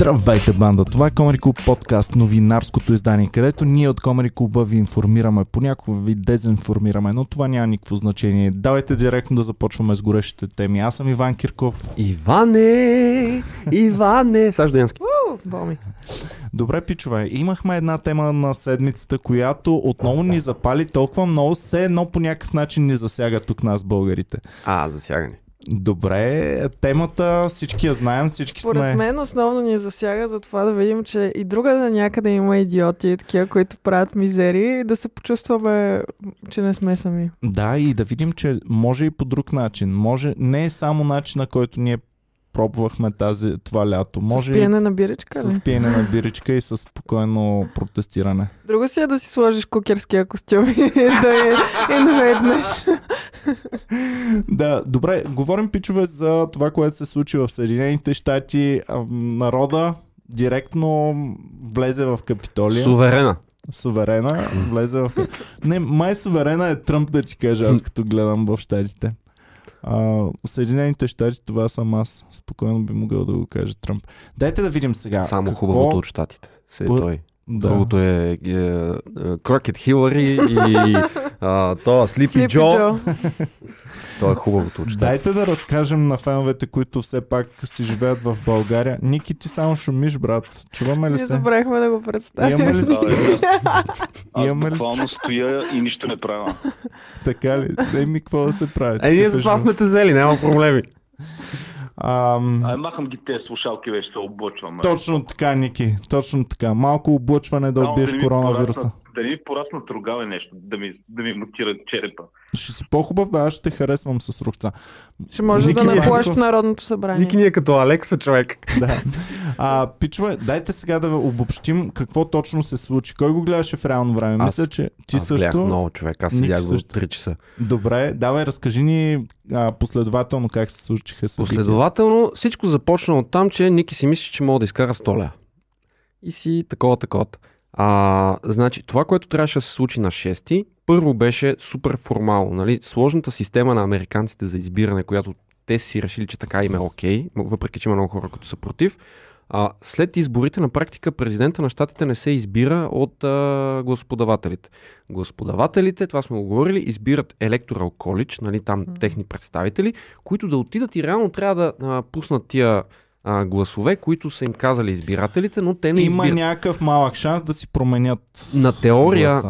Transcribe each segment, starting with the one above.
Здравейте, банда! Това е Комари Клуб подкаст, новинарското издание, където ние от Комари Клуба ви информираме, понякога ви дезинформираме, но това няма никакво значение. Давайте директно да започваме с горещите теми. Аз съм Иван Кирков. Иване! Саш Деянски. Добре, пичове, имахме една тема на седмицата, която отново ни запали толкова много, все едно по някакъв начин ни засяга тук нас, българите. Засяга ни. Добре, темата всички я знаем, всички сме... Според мен основно ни засяга за това да видим, че и другаде някъде има идиоти, такива, които правят мизери, и да се почувстваме, че не сме сами. Да, и да видим, че може и по друг начин. Може, не е само начина, който ние пробвахме това лято. Може с пиене на биричка? С пиене на биричка и с спокойно протестиране. Друго си е да си сложиш кукерския костюм и да е наведнеш. Да, добре, говорим, пичове, за това, което се случи в Съединените щати. Народа директно влезе в Капитолия. Суверена влезе в Капитолия. Не, май суверена е Тръмп, да ти кажа, аз като гледам в щатите. Съединените щати, това съм аз. Спокойно би могъл да го каже Тръмп. Дайте да видим сега. Само какво... хубавото от щатите. Се е той. Да. Другото е Крокет Хилари и това Слипи Джо. Това е хубавото от щатите. Дайте да разкажем на феновете, които все пак си живеят в България. Ники, ти само шумиш, брат. Чуваме ли се? Не забравихме да го представим. Имаме ли? Буквално стоя и нищо не правя. Така ли? Дай ми какво да се прави. Ние за това сме те взели, няма проблеми. Махам ги тези слушалки, вече се облъчвам. Точно така, Ники, точно така. Малко облъчване да убиеш коронавируса. Да ми порасна тругаве нещо, да ми мутира черепа. Ще си по-хубав, аз ще те харесвам с рукца. Ще можеш да наплаш в Народното събрание. Ники ние като Алекса, човек. Да. Пичове, дайте сега да обобщим какво точно се случи. Кой го гледаше в реално време? Мисля, че ти аз също... Аз гледах много, човек. Аз седях го 3 часа. Добре, давай, разкажи ни последователно как се случиха събития. Последователно всичко започна от там, че Ники си мисли, че мога да изкара 100 лева. И си такова. Значи, това, което трябваше да се случи на 6-ти, първо беше супер формално. Нали? Сложната система на американците за избиране, която те си решили, че така им е окей, въпреки че има много хора, които са против. След изборите на практика президента на щатите не се избира от господавателите. Господавателите, това сме го говорили, избират Електорал Колидж, нали, там техни представители, които да отидат и реално трябва да пуснат тия гласове, които са им казали избирателите, но те не избират. Има някакъв малък шанс да си променят. На теория,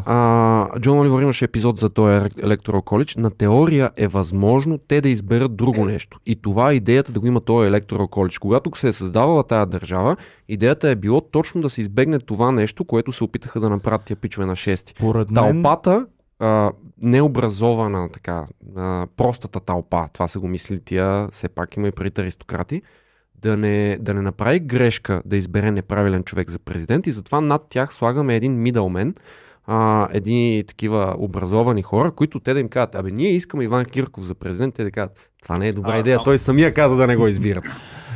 Джон Оливър имаше епизод за този Електорал Колидж, на теория е възможно те да изберат друго нещо. И това е идеята да го има този Електорал Колидж. Когато се е създавала тая държава, идеята е било точно да се избегне това нещо, което се опитаха да направят тия пичове на 6-ти. Според мен... Тълпата, необразована така, простата тълпа, това са го мисли тия, все пак има и преди аристократи, да не направи грешка да избере неправилен човек за президент, и затова над тях слагаме един мидълмен, едни такива образовани хора, които те да им кажат: абе, ние искаме Иван Кирков за президент, те да кажат: това не е добра идея, той самия каза да не го избират.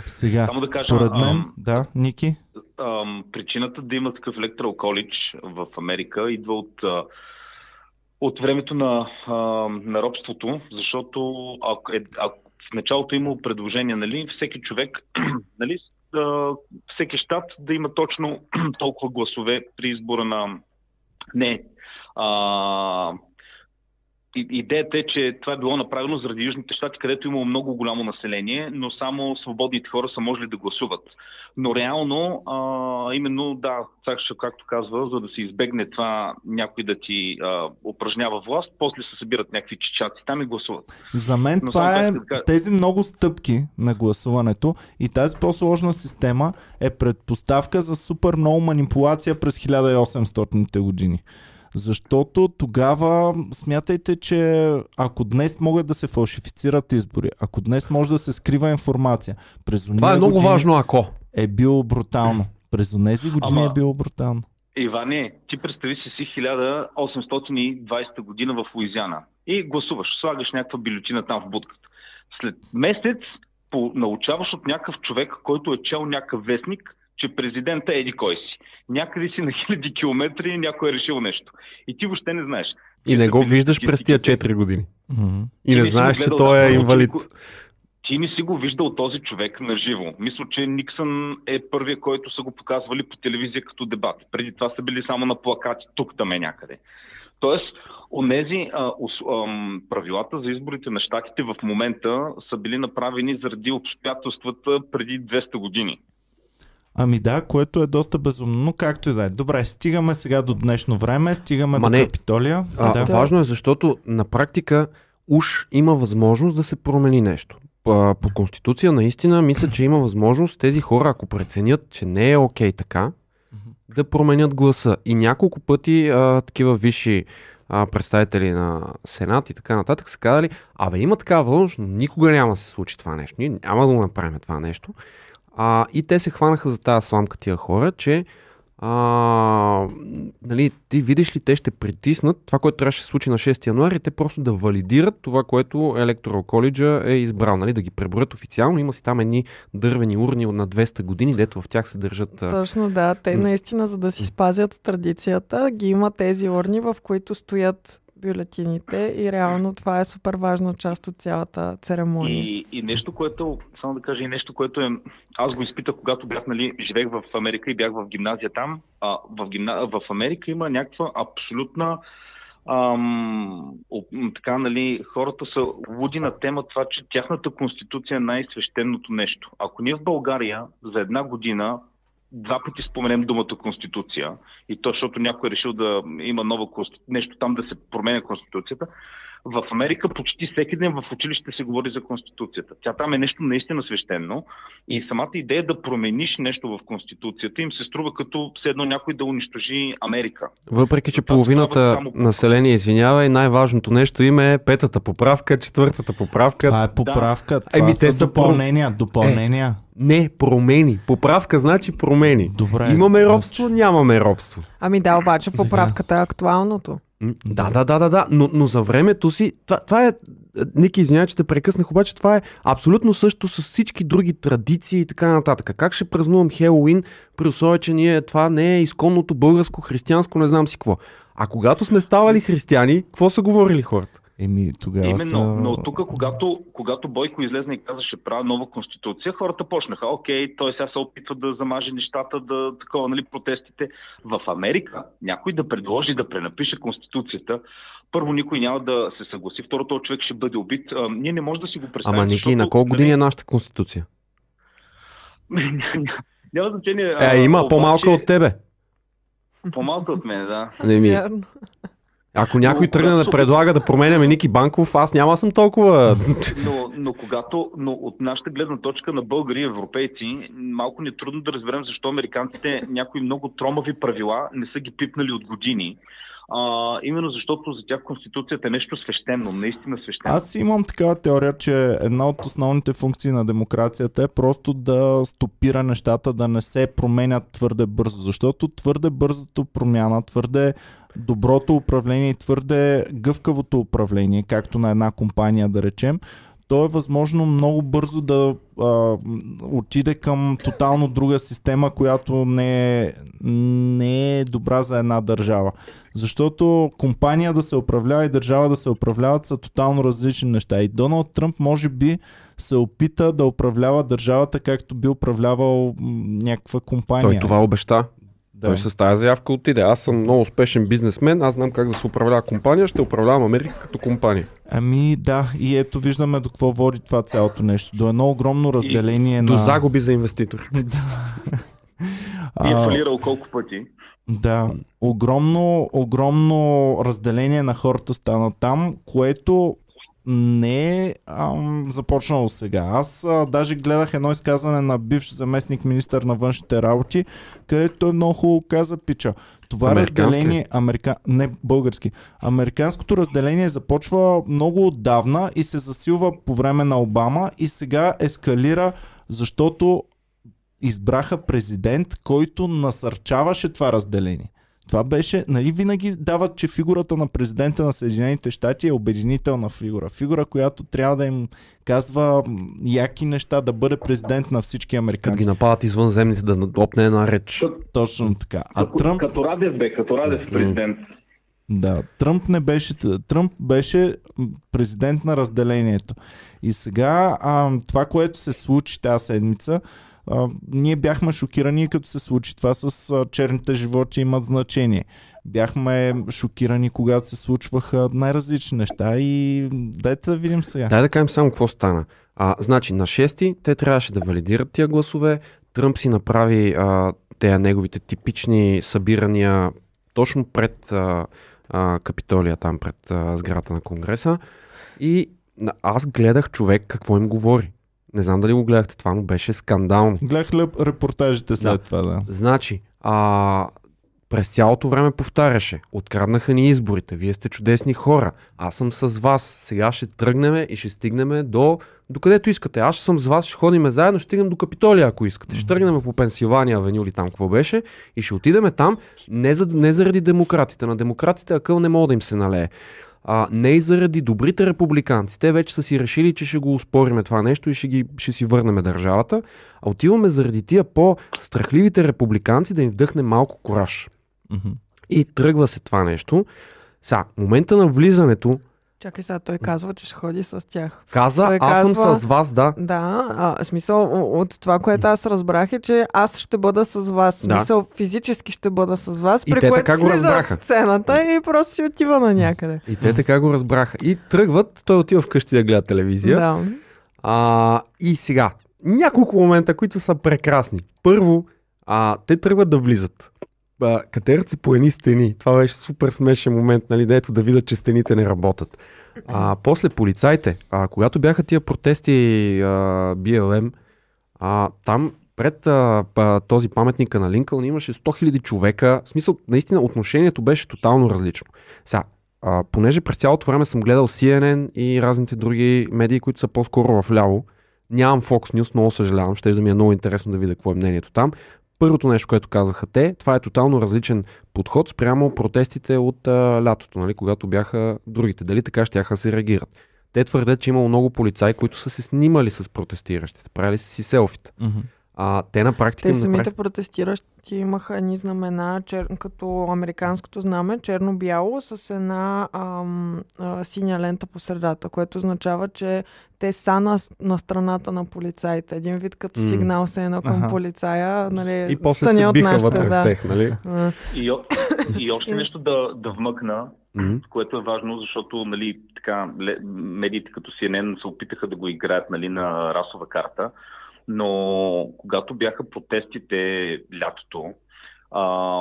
Сега, само да кажа, според мен, да, Ники? Причината да има такъв Електорал Колидж в Америка идва от времето на робството, защото ако в началото имало предложение, нали, всеки човек, нали, всеки щат да има точно толкова гласове при избора на... Не. Идеята е, че това е било направено заради Южните щати, където имало много голямо население, но само свободните хора са можели да гласуват. Но реално, именно, да, както казва, за да се избегне това някой да ти упражнява власт, после се събират някакви чичаци там и гласуват. За мен това е тези много стъпки на гласуването и тази по-сложна система е предпоставка за супер много манипулация през 1800-те години. Защото тогава смятайте, че ако днес могат да се фалшифицират избори, ако днес може да се скрива информация, през онези години... Това е много важно, ако... е било брутално. През онези години е било брутално. Иване, ти представи си 1820 година в Луизиана и гласуваш, слагаш някаква бюлетина там в будката. След месец научаваш от някакъв човек, който е чел някакъв вестник, че президента еди кой си. Някъде си на хиляди километри някой е решил нещо. И ти въобще не знаеш. И не го виждаш през тия 4 години. И не знаеш, че той е инвалид. ти не си го виждал този човек наживо. Мисля, че Никсън е първия, който са го показвали по телевизия като дебат. Преди това са били само на плакати тук-таме някъде. Тоест, онези правилата за изборите на щатите в момента са били направени заради обстоятелствата преди 200 години. Ами да, което е доста безумно, както и да е. Добре, стигаме сега до днешно време, стигаме до Капитолия. Важно е, защото на практика уж има възможност да се промени нещо. По Конституция наистина мисля, че има възможност тези хора, ако преценят, че не е окей така, да променят гласа. И няколко пъти такива висши представители на Сенат и така нататък са казали, абе има такава възможност, но никога няма да се случи това нещо. Ние няма да го направим това нещо. И те се хванаха за тази сламка тия хора, че нали, ти видиш ли, те ще притиснат това, което трябваше да се случи на 6 януари, те просто да валидират това, което Електорал Колиджа е избрал, нали, да ги преборят официално. Има си там едни дървени урни на 200 години, дето в тях се държат... Точно да, те наистина, за да си спазят традицията, ги има тези урни, в които стоят бюлетините и реално това е супер важна част от цялата церемония. И нещо, което, само да кажа, и нещо, което е... Аз го изпитах, когато бях, нали, живеех в Америка и бях в гимназия там. В Америка има някаква абсолютна... така, нали, хората са луди на тема това, че тяхната конституция е най-свещеното нещо. Ако ние в България за една година два пъти споменем думата Конституция, и то, защото някой е решил да има нова конституция, нещо там да се променя Конституцията, в Америка почти всеки ден в училище се говори за Конституцията. Тя там е нещо наистина свещено и самата идея да промениш нещо в Конституцията им се струва като все едно някой да унищожи Америка. Въпреки че половината население, извинява, и най-важното нещо им е петата поправка, четвъртата поправка. Това е поправка, това са допълнения. Не, промени. Поправка значи промени. Добре, имаме робство, нямаме робство. Ами да, обаче поправката е актуалното. Да, но за времето си, това е, Ники, извиня, че те прекъснах, обаче това е абсолютно също с всички други традиции и така нататък. Как ще празнувам Хелоуин, при условие, че ние, това не е изконното българско, християнско, не знам си какво. А когато сме ставали християни, какво са говорили хората? Но тук, когато Бойко излезна и каза, ще правя нова конституция, хората почнаха. Окей, той сега се опитва да замаже нещата, да такова, нали, протестите. В Америка някой да предложи да пренапише конституцията, първо никой няма да се съгласи, второ този човек ще бъде убит. Ние не можем да си го представим. Ама, Ники, на колко години е нашата конституция? Няма значение. Има по-малка от тебе. По-малка от мен, да. Ако някой тръгне да предлага да променяме Ники Банков, аз няма съм толкова... Но от нашата гледна точка на българи и европейци, малко ни е трудно да разберем защо американците някои много тромави правила не са ги пипнали от години. Именно защото за тях конституцията е нещо свещено, наистина свещено. Аз имам такава теория, че една от основните функции на демокрацията е просто да стопира нещата, да не се променят твърде бързо, защото твърде бързото промяна, твърде доброто управление и твърде гъвкавото управление, както на една компания да речем, то е възможно много бързо да отиде към тотално друга система, която не е добра за една държава. Защото компания да се управлява и държава да се управляват са тотално различни неща. И Доналд Тръмп може би се опита да управлява държавата, както би управлявал някаква компания. Той това обеща. Да. Той с тази заявка отиде. Аз съм много успешен бизнесмен, аз знам как да се управлява компания, ще управлявам Америка като компания. Ами да, и ето виждаме до какво води това цялото нещо. До едно огромно разделение на... До загуби за инвеститорите. И е фалирал колко пъти. Да, огромно разделение на хората стана там, което не е започнало сега. Аз даже гледах едно изказване на бивш заместник министър на външните работи, където той много хубаво каза, пича. Това разделение, американското разделение започва много отдавна и се засилва по време на Обама и сега ескалира, защото избраха президент, който насърчаваше това разделение. Това беше, нали, винаги дават, че фигурата на президента на Съединените щати е обединителна фигура. Фигура, която трябва да им казва яки неща, да бъде президент на всички американци. Като ги нападат извънземните, да допне една реч. Точно така. Като Радев президент. Да, Тръмп беше президент на разделението. И сега това, което се случи тази седмица, ние бяхме шокирани, като се случи това с черните животи имат значение. Бяхме шокирани, когато се случваха най-различни неща и дайте да видим сега. Дай да кажем само какво стана. Значи на 6-ти те трябваше да валидират тия гласове. Тръмп си направи тези неговите типични събирания точно пред Капитолия, там пред сградата на Конгреса. И аз гледах човек какво им говори. Не знам дали го гледахте това, но беше скандално. Гледах репортажите след това, да. Значи, през цялото време повтаряше. Откраднаха ни изборите, вие сте чудесни хора, аз съм с вас, сега ще тръгнем и ще стигнем до където искате. Аз ще съм с вас, ще ходим заедно, ще стигнем до Капитолия, ако искате. Ще тръгнем по Пенсилвания авеню или там какво беше и ще отидем там не заради демократите. На демократите акъл не мога да им се налее. Не и заради добрите републиканци. Те вече са си решили, че ще го успориме това нещо и ще си върнем държавата. А отиваме заради тия по-страхливите републиканци да им вдъхне малко кураж. Mm-hmm. И тръгва се това нещо. Сега, момента на влизането... Чакай сега, той казва, че ще ходи с тях. Аз съм с вас, да. Да, смисъл от това, което аз разбрах е, че аз ще бъда с вас. Смисъл физически ще бъда с вас, и при което слиза от сцената и просто си отива на някъде. И те така го разбраха. И тръгват, той отива вкъщи да гледа телевизия. Да. И сега, няколко момента, които са прекрасни. Първо, те тръгват да влизат. Катерят се по едни стени. Това беше супер смешен момент, нали, дето да видят, че стените не работят. После полицайите, когато бяха тия протести BLM, там пред този паметника на Линкълн имаше 100 000 човека. В смисъл, наистина отношението беше тотално различно. Сега, понеже през цялото време съм гледал CNN и разните други медии, които са по-скоро в ляво, нямам Fox News, много съжалявам, ще да ми е много интересно да видя какво е мнението там. Първото нещо, което казаха те, това е тотално различен подход спрямо протестите от лятото, нали, когато бяха другите. Дали така щяха се реагират? Те твърдят, че имало много полицаи, които са се снимали с протестиращите, правили си селфите. Mm-hmm. Те на практика... Те самите протестиращи имаха едни знамена, като американското знаме, черно-бяло, с една синя лента по средата, което означава, че те са на страната на полицаите. Един вид като сигнал се едно към полицая. Нали, и после се биха вътре в тех, нали? И още нещо да вмъкна, което е важно, защото нали, така, медиите като CNN се опитаха да го играят нали, на расова карта. Но когато бяха протестите лятото,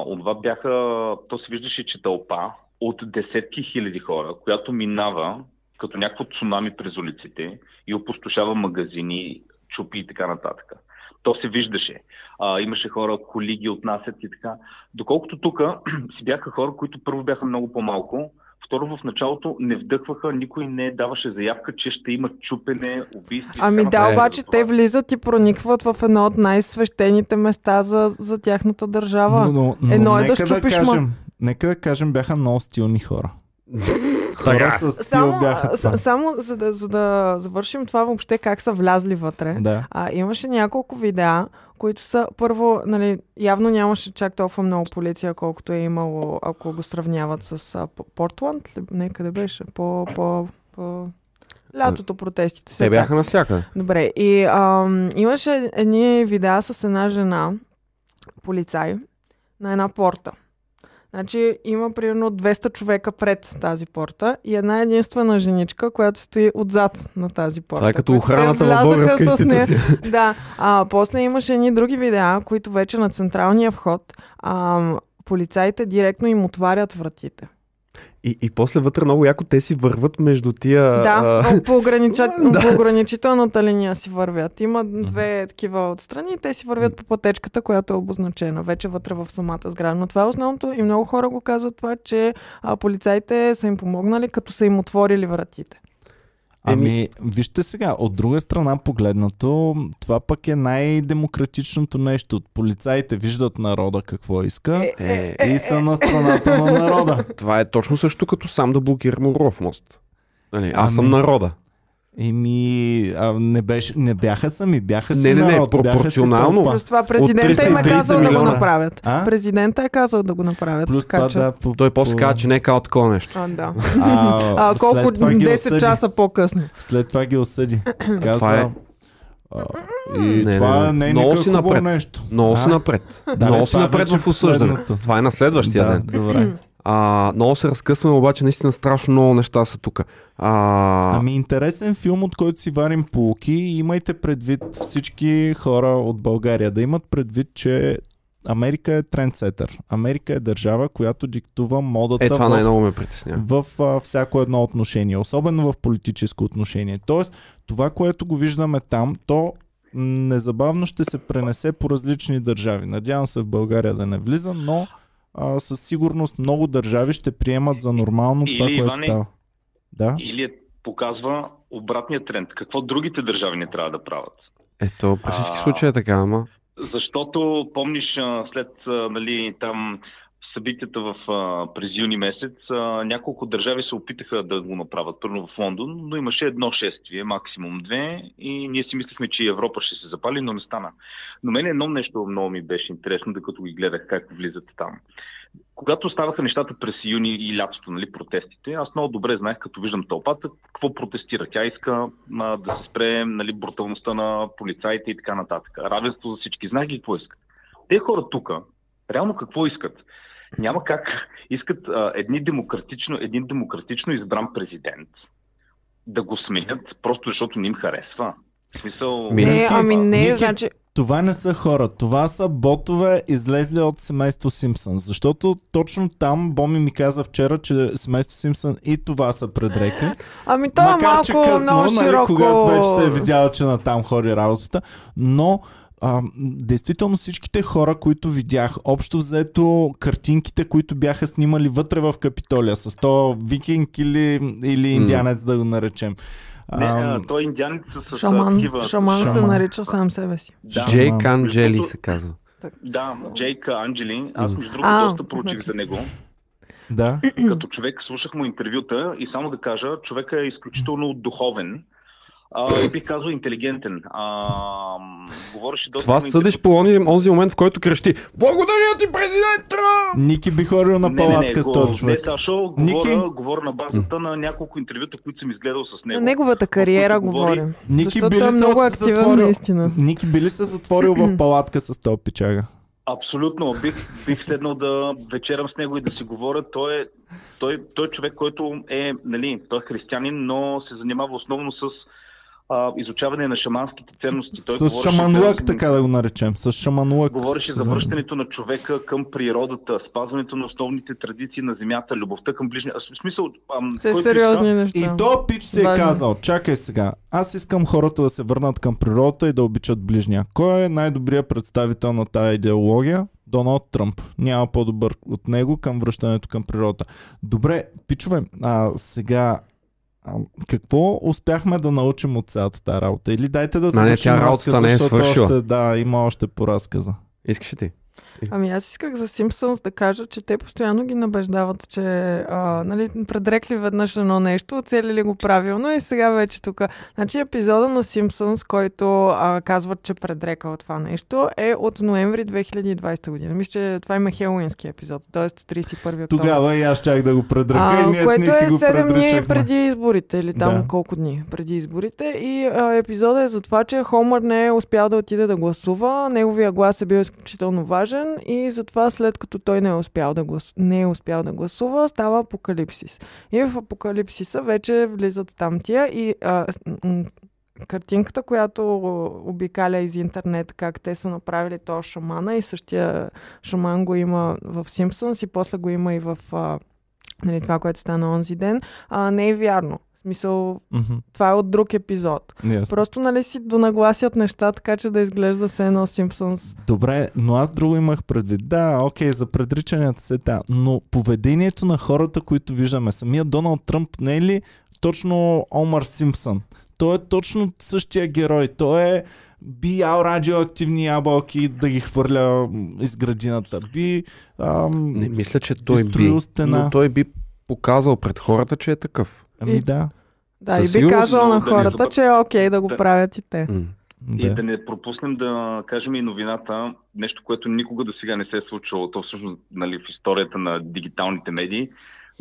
онова бяха, то се виждаше, че тълпа от десетки хиляди хора, която минава като някакво цунами през улиците и опустошава магазини, чупи и така нататък. То се виждаше. Имаше хора, коли ги отнасят и така. Доколкото тук си бяха хора, които първо бяха много по-малко, второ, в началото не вдъхваха, никой не даваше заявка, че ще има чупене, убийство. Ами да, обаче те влизат и проникват в едно от най-свещените места за тяхната държава. Но, едно е да щупиш... Нека да кажем, бяха много стилни хора. Само за да завършим това въобще как са влязли вътре. Да. Имаше няколко видеа, които са първо, нали, явно нямаше чак толкова много полиция, колкото е имало, ако го сравняват с Портланд, някъде беше по лятото протестите. Те бяха навсякъде. Добре, и имаше едни видеа с една жена, полицай, на една порта. Значи има примерно 200 човека пред тази порта и една единствена женичка, която стои отзад на тази порта. Това е като охраната на българска институция. Да. После имаше едни други видеа, които вече на централния вход полицаите директно им отварят вратите. И после вътре много яко те си върват между тия... Да, по ограничителната линия си вървят. Има две такива отстрани и те си вървят по пътечката, която е обозначена. Вече вътре в самата сграда. Но това е основното и много хора го казват това, че полицаите са им помогнали, като са им отворили вратите. Ами, вижте сега, от друга страна погледнато, това пък е най-демократичното нещо. Полицаите виждат народа какво иска и са на страната на народа. Това е точно също като сам да блокирам Орлов мост. Аз съм народа. Еми, не бяха сами, бяха си народ. Не, пропорционално. Плюс това президента им е казал да го направят. Президента е казал да го направят. Плюс това, да, той после каза, че не е кал такова нещо. Да. Колко 10 часа по-късно. След това ги осъди. Каза... И не, това не е никакво хубаво нещо. Много си напред. Много си напред в осъждането. Това е на следващия ден. Добре. Много се разкъсваме, обаче наистина страшно много неща са тук. Ами интересен филм, от който си варим поуки. Имайте предвид всички хора от България. Да имат предвид, че Америка е трендсетър. Америка е държава, която диктува модата това най-много ме притеснява. В всяко едно отношение. Особено в политическо отношение. Тоест, това, което го виждаме там, то незабавно ще се пренесе по различни държави. Надявам се в България да не влиза, но със сигурност много държави ще приемат за нормално това, което става. Да? Или показва обратния тренд. Какво другите държави не трябва да правят? Ето, при всички случаи е така, ама... Защото, помниш, след там събитията през юни месец, няколко държави се опитаха да го направят. Първо в Лондон, но имаше едно шествие, максимум две, и ние си мислихме, че Европа ще се запали, но не стана. Но мен едно нещо много ми беше интересно, докато ги гледах как влизат там. Когато ставаха нещата през юни и лятото, протестите, аз много добре знаех, като виждам тълпата, какво протестира. Тя иска да се спре бруталността на полицаите и така нататък. Равенство за всички. Знаех ги какво искат. Те хора тук, реално какво искат? Няма как. Искат един демократично избран президент да го сменят, просто защото не им харесва. Значи... Това не са хора, това са ботове, излезли от семейство Симпсън. Защото точно там Боми ми каза вчера, че семейство Симпсън и това са предрекли. Ами това е малко, че късно, много широко... когато вече се е видял, че натам ходи работата. Но действително всичките хора, които видях, общо взето картинките, които бяха снимали вътре в Капитолия, с то викинг или индианец да го наречем. Не, той индианец с такива... Шаман се нарича сам себе си. Да. Джейк Анджели се казва. Да, Джейк Анджели. Аз между другото доста проучих за него. Да. Като човек слушах му интервюта и само да кажа, човека е изключително духовен. Бих казал интелигентен. Говореше доста. Това съдиш по онзи момент, в който крещи: "Благодаря ти, президент Тръмп!" Ники би хорил на палатка с този човек. Говоря на базата на няколко интервюта, които съм изгледал с него. На неговата кариера говорим. Защото е много активен наистина. Ники би ли се затворил в палатка с този пичага? Абсолютно. Бих следнал да вечерам с него и да си говоря. Той е човек, който е, той е християнин, но се занимава основно с изучаване на шаманските ценности. Той с шаманлък, така да го наречем. С шаманлък. Говореше за връщането на човека към природата, спазването на основните традиции на земята, любовта към ближния. В смисъл... Се сериозни неща. И то пич се е казал: "Чакай сега, аз искам хората да се върнат към природата и да обичат ближния." Кой е най-добрият представител на тази идеология? Доналд Тръмп. Няма по-добър от него към връщането към природата. Добре, пичове, сега... Какво успяхме да научим от цялата тази работа? Или дайте да завършим разказа, не е свършила. Има още по разказа. Искаш ли ти? Ами аз исках за Симпсънс да кажа, че те постоянно ги набеждават, че предрекли веднъж едно нещо, оцелили го правилно и сега вече тук. Значи епизода на Симпсънс, който казват, че предрекал това нещо, е от ноември 2020 година. Мисля, че това има хелуински епизод, т.е. 31 октомври. Тогава и аз щях да го предрека и ние с Ники го предречахме. Което е 7 дни преди изборите, или там колко дни преди изборите. И епизода е за това, че Хомър не е успял да отиде да гласува, неговия глас е бил изключително важен. И затова след като той не е успял да гласува, става апокалипсис. И в апокалипсиса вече влизат там тия и картинката, която обикаля из интернет, как те са направили то шамана, и същия шаман го има в Симпсънс и после го има и в това, което стана онзи ден, не е вярно. В смисъл, това е от друг епизод. Yes. Просто си донагласят неща, така че да изглежда се едно Симпсънс. Добре, но аз друго имах предвид. За предричанията се но поведението на хората, които виждаме, самия Доналд Тръмп не е ли точно Хомър Симпсън? Той е точно същия герой. Той е биял радиоактивни ябълки да ги хвърля из градината. Не мисля, че той би, но той би показал пред хората, че е такъв. Ами да. Да, със и би казал на хората, че е окей да го правят и те. И да не пропуснем да кажем и новината, нещо, което никога до сега не се е случило, то всъщност в историята на дигиталните медии,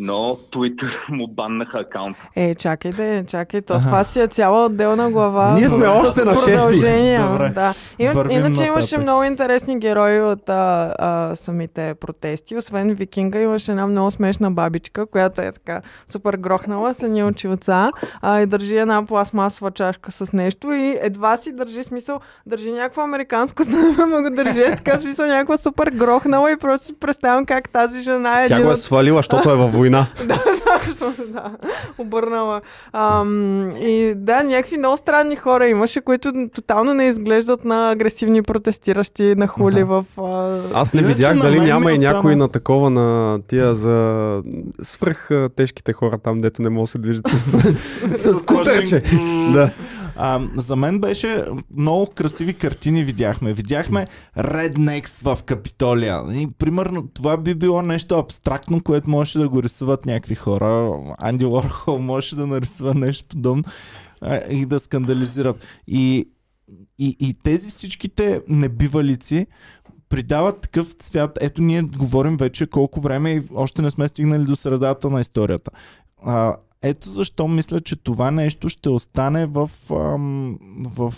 но Twitter му баннаха акаунт. Чакай, това си е цяла отделна глава. Ние сме още на 6-ти. Да. Иначе имаше много интересни герои от самите протести. Освен Викинга имаше една много смешна бабичка, която е така супер грохнала с едни очилца и държи една пластмасова чашка с нещо и едва си държи, смисъл, държи някакво американско знаме, но го държи така, смисъл, някаква супер грохнала и просто си представям как тази жена е... Тя го е свалила, защото е във война. Да, обърнала. И да, някакви много странни хора имаше, които тотално не изглеждат на агресивни протестиращи на хули в... Аз не видях дали няма и някой на такова на тия за свръх тежките хора там, дето не могат да се движат с скутерче. Да. За мен беше много красиви картини видяхме. Видяхме Rednecks в Капитолия. И, примерно, това би било нещо абстрактно, което можеше да го рисуват някакви хора. Анди Уорхол можеше да нарисува нещо подобно и да скандализират. И тези всичките небивалици придават такъв цвят. Ето ние говорим вече колко време и още не сме стигнали до средата на историята. Ето защо мисля, че това нещо ще остане в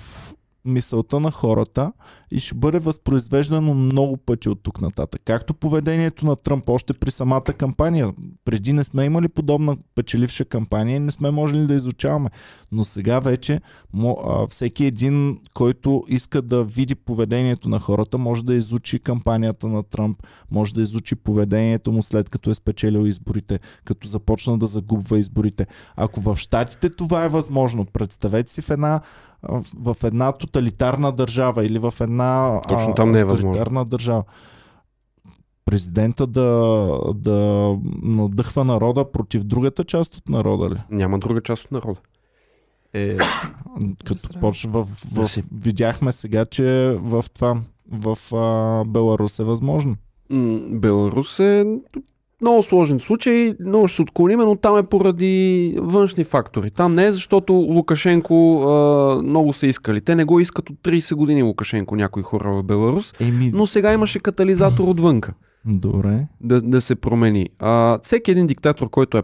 мисълта на хората и ще бъде възпроизвеждано много пъти от тук нататък. Както поведението на Тръмп още при самата кампания. Преди не сме имали подобна печеливша кампания и не сме можели да изучаваме. Но сега вече всеки един, който иска да види поведението на хората, може да изучи кампанията на Тръмп, може да изучи поведението му след като е спечелил изборите, като започна да загубва изборите. Ако в щатите това е възможно, представете си в една тоталитарна държава или в една авторитарна държава. Президента да надъхва народа против другата част от народа ли? Няма друга част от народа. Като почва видяхме сега, че в Беларус е възможно. Беларус е много сложен случай, много ще се отклоним, но там е поради външни фактори. Там не е защото Лукашенко много са искали. Те не го искат от 30 години Лукашенко, някои хора в Беларус, но сега имаше катализатор отвънка. Добре. Да се промени. Всеки един диктатор, който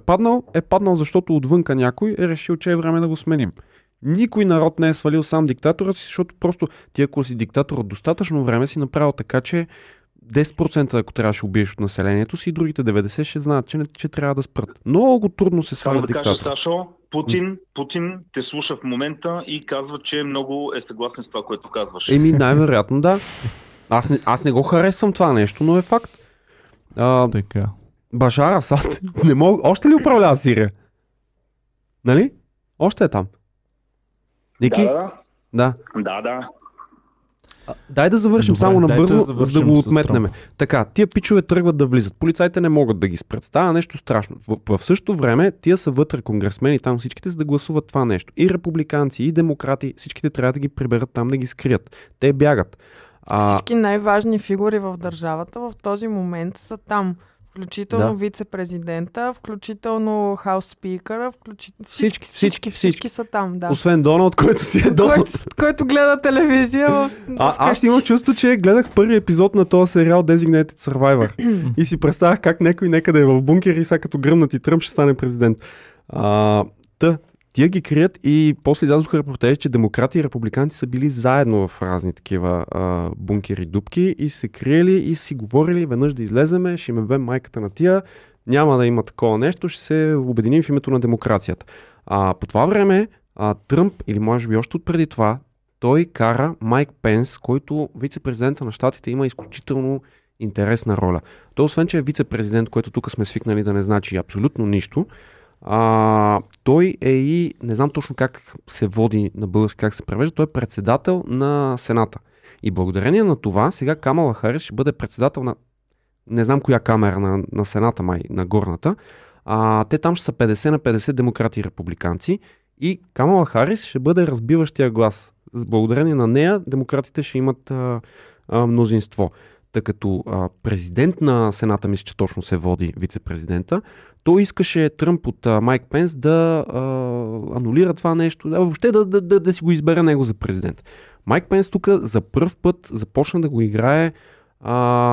е паднал, защото отвънка някой е решил, че е време да го сменим. Никой народ не е свалил сам диктаторът си, защото просто ти ако си диктатор от достатъчно време си направил така, че 10% ако трябваше убиеш от населението си, и другите 90% ще знаят, че трябва да спрат. Много трудно се сваля диктатор. Да кажа, Сашо, Путин те слуша в момента и казва, че много е съгласен с това, което казваш. Най-вероятно да. Аз не го харесвам това нещо, но е факт. Така. Башар Асад, не мога... Още ли управлява Сирия? Нали? Още е там. Ники? Да. Дай да завършим. Добре, само набързо, за да го отметнем. Така, тия пичове тръгват да влизат. Полицайите не могат да ги спрат. Става нещо страшно. В същото време тия са вътре конгресмени, там всичките, за да гласуват това нещо. И републиканци, и демократи, всичките трябва да ги приберат там, да ги скрият. Те бягат. Всички най-важни фигури в държавата в този момент са там. Включително вице-президента, включително хаус-спикъра, всички са там. Да. Освен Доналд, който си е Доналд. Който гледа телевизия в Аз имам чувство, че гледах първи епизод на този сериал Designated Survivor и си представях как някой некъде е в бункер и сега като гръмнат и Тръмп ще стане президент. Тия ги крият и после дадоха репортажи, че демократи и републиканци са били заедно в разни такива бункери дупки и се криели и си говорили веднъж да излеземе, ще ме бе майката на тия, няма да има такова нещо, ще се обединим в името на демокрацията. По това време Тръмп, или може би още отпреди това, той кара Майк Пенс, който вице-президента на щатите има изключително интересна роля. Той освен, че е вице-президент, което тук сме свикнали да не значи абсолютно нищо, той е и не знам точно как се води на български, как се превежда, той е председател на Сената. И благодарение на това сега Камала Харис ще бъде председател на не знам коя камера на Сената, май на горната. Те там ще са 50 на 50 демократи и републиканци и Камала Харис ще бъде разбиващия глас. Благодарение на нея демократите ще имат мнозинство. Та като президент на Сената, мисля, че точно се води вице-президента, той искаше Тръмп от Майк Пенс да анулира това нещо, въобще да си го избере него за президент. Майк Пенс тук за пръв път започна да го играе,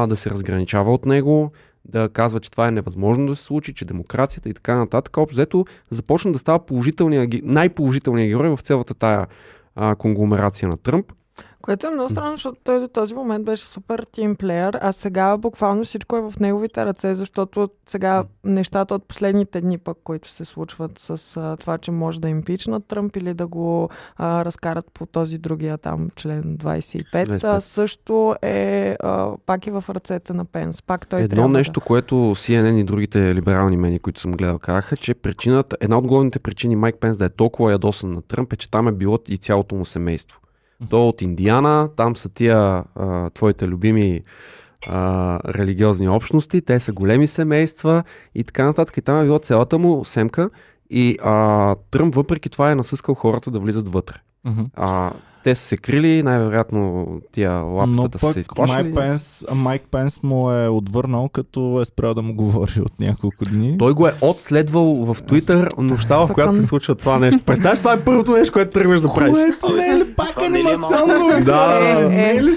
да се разграничава от него, да казва, че това е невъзможно да се случи, че демокрацията и така нататък. Обзето започна да става най-положителният герой в цялата тая конгломерация на Тръмп. Което е много странно, защото той до този момент беше супер тимплеер, а сега буквално всичко е в неговите ръце, защото сега нещата от последните дни пък, които се случват с това, че може да импичнат Тръмп или да го разкарат по този другия там член 25, също е пак и в ръцете на Пенс. Пак той едно нещо, което CNN и другите либерални медии, които съм гледал, казаха, че причината, една от главните причини Майк Пенс да е толкова ядосан на Тръмп е, че там е било и цялото му семейство. Той от Индиана, там са тия твоите любими религиозни общности, те са големи семейства и така нататък. И там е била цялата му семка и Тръмп въпреки това е насъскал хората да влизат вътре. Mm-hmm. Те са се крили, най-вероятно тия лаптата са се изплашили. Но пък Майк Пенс му е отвърнал, като е спрял да му говори от няколко дни. Той го е отследвал в Twitter нощта, в която се случва това нещо. Представяш, това е първото нещо, което тръгваш да правиш. Което не е ли пак анимационно?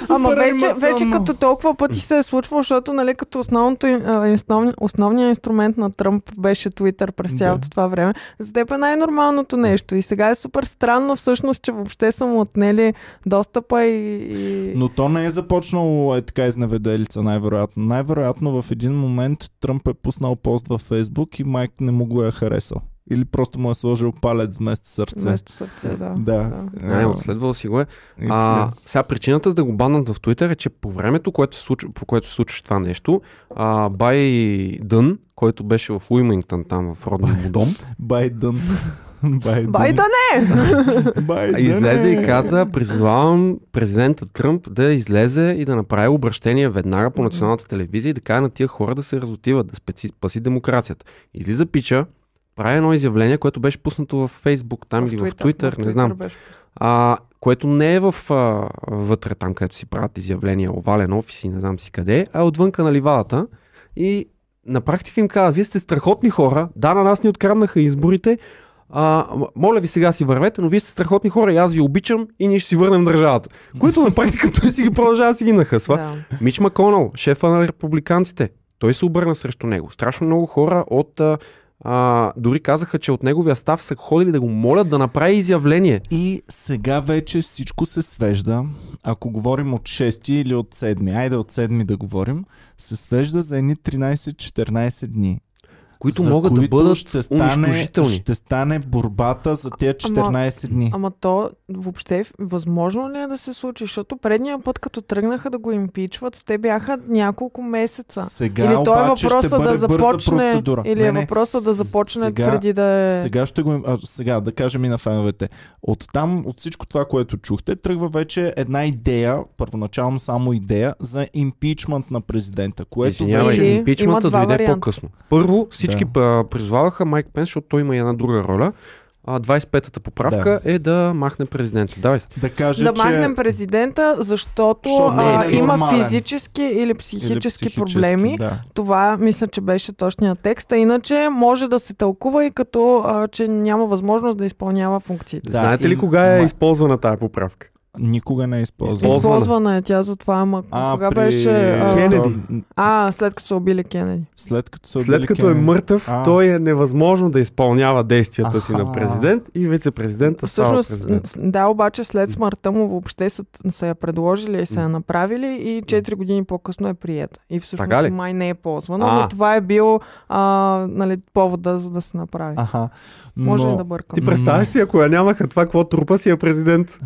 Ама вече като толкова пъти се е случвало, защото нали, като основният инструмент на Тръмп беше Twitter през цялото това време. За теб е най-нормалното нещо. И сега е супер странно всъщност, че въобще съм отнели достъпа и... Но то не е започнало така изневеделица, най-вероятно. Най-вероятно в един момент Тръмп е пуснал пост във Фейсбук и Майк не му го е харесал. Или просто му е сложил палец вместо сърце. Вместо сърце, да. Не, отследвал си го е. Сега причината да го баннат в Twitter е, че по времето, по което се случи това нещо, Байден, който беше в Уимингтън, там в родния му дом. Байден излезе и каза: призовавам президента Тръмп да излезе и да направи обращение веднага по националната телевизия и да каже на тия хора да се разотиват, да спаси демокрацията. Излиза пича, прави едно изявление, което беше пуснато във Фейсбук, там или в Twitter, не знам. Което не е вътре там, където си правят изявления, овален офис и не знам си къде, а отвънка на ливадата. И на практика им каза: вие сте страхотни хора, на нас ни откраднаха изборите, моля ви сега си вървете, но вие сте страхотни хора и аз ви обичам и ние ще си върнем държавата. Които на практика той си ги продължава, си ги нахъсва. Да. Мич Маконъл, шефа на републиканците, той се обърна срещу него. Страшно много хора от... дори казаха, че от неговия став са ходили да го молят да направи изявление. И сега вече всичко се свежда, ако говорим от 6 или от 7, айде от 7 да говорим, се свежда за едни 13-14 дни. Които могат да бъдат унищожителни. Ще стане борбата за тези 14 дни. Ама то въобще възможно ли е да се случи? Защото предния път, като тръгнаха да го импичват, те бяха няколко месеца. Сега или той е въпроса да започне процедура. Или е въпроса да започне сега, преди да е... Сега ще го... сега да кажем и на феновете. От там, от всичко това, което чухте, тръгва вече една идея, първоначално само идея, за импичмент на президента. Което вече... импичмента дойде по-късно. Първо, всички призваваха Майк Пенс, защото той има и една друга роля. 25-та поправка е да махне президента. Да махнем президента, защото е има физически или психически проблеми. Да. Това мисля, че беше точният текст. А иначе може да се тълкува и като, че няма възможност да изпълнява функциите. Да, знаете ли кога е използвана тази поправка? Никога не е използвана. Използвана е тя за това, ама кога беше... Кенеди. След като са убили Кенеди. След като е мъртъв, той е невъзможно да изпълнява действията си на президент и вице-президента става президент. Да, обаче след смъртта му въобще са я предложили и са я направили и 4 години по-късно е приета. И всъщност май не е ползвана, но това е бил повода за да се направи. Може да бъркам. Ти представяш си, ако я нямаха това, какво трупа си е президент?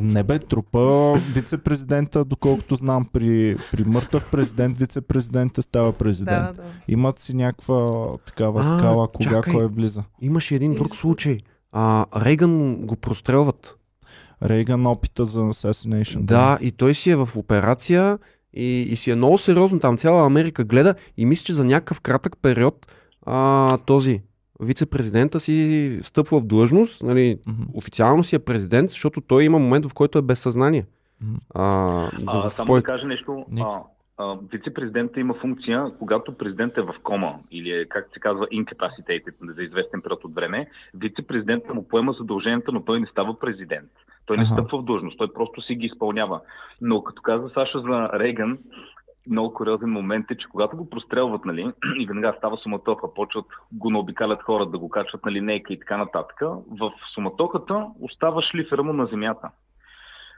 Не бе, трупа вице-президента, доколкото знам, при мъртъв президент, вице-президента става президент. Да. Имат си някаква такава скала, кога кой влиза. Имаше един друг случай. Рейган го прострелват. Рейган опита за assassination. Да, и той си е в операция и си е много сериозно. Там цяла Америка гледа и мисля, че за някакъв кратък период този вице-президента си встъпва в длъжност, официално си е президент, защото той има момент, в който е без съзнание. Само да кажа нещо. Вице-президента има функция, когато президент е в кома или е, както се казва, incapacitated за известен период от време, вице-президента му поема задълженията, но той не става президент. Той не стъпва в длъжност, той просто си ги изпълнява. Но като каза Саша за Рейган, много куриозен момент е, че когато го прострелват, нали, и веднага става суматоха, почват го наобикалят хора да го качват на линейка и така нататък, в суматохата остава шлифера му на земята,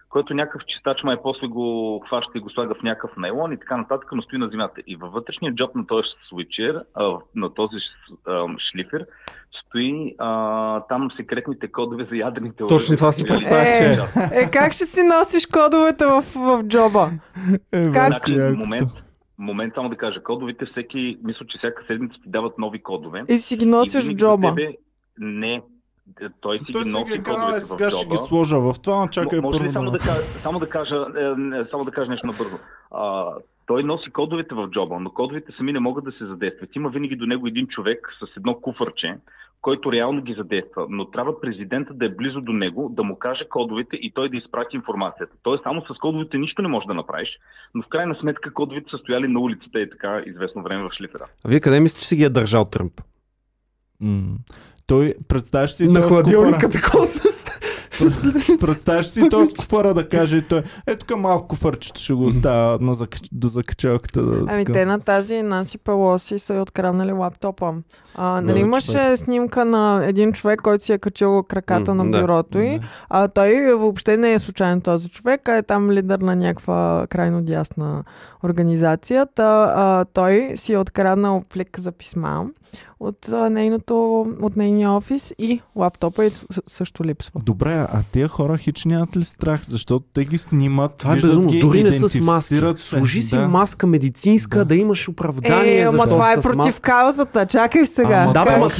който някакъв чистач май после го хваща и го слага в някакъв найлон и така нататък, но стои на земята. И във вътрешния джоб на този свичер, на този шлифер, стои там секретните кодове за ядрените оръжия. Точно това си представях, че как ще си носиш кодовете в джоба? Момент само да кажа, кодовете всеки, мисля, че всяка седмица ти дават нови кодове. И си ги носиш в джоба? Не. Той си ги носи кодовете в джоба. Ще ги сложа в това, но чакай първо. Може ли само да кажа нещо набързо? Той носи кодовете в джоба, но кодовете сами не могат да се задействат. Има винаги до него един човек с едно куфърче, който реално ги задейства, но трябва президента да е близо до него, да му каже кодовете и той да изпрати информацията. Той само с кодовете нищо не може да направиш, но в крайна сметка кодовете са стояли на улицата и така известно време в шлифера. А вие къде мислите, че си ги е държал Тръмп? Той, представяш си, на хладилника такова представяш си той в куфара да каже и той, ето към малко куфарчето ще го оставя до закачалката. Ами те на тази Нанси Пелоси са откраднали лаптопа. Нали имаше снимка на един човек, който си е качил краката на бюрото и той въобще не е случайен този човек, а е там лидер на някаква крайно дясна организация. Той си е откраднал плик за писма от нейния офис и лаптопа и също липсва. Добре, а тези хора хич нямат ли страх? Защото те ги снимат, виждат ги, дори не с маска. Служи си маска медицинска, да имаш оправдание. Ама това е против каузата. Чакай сега.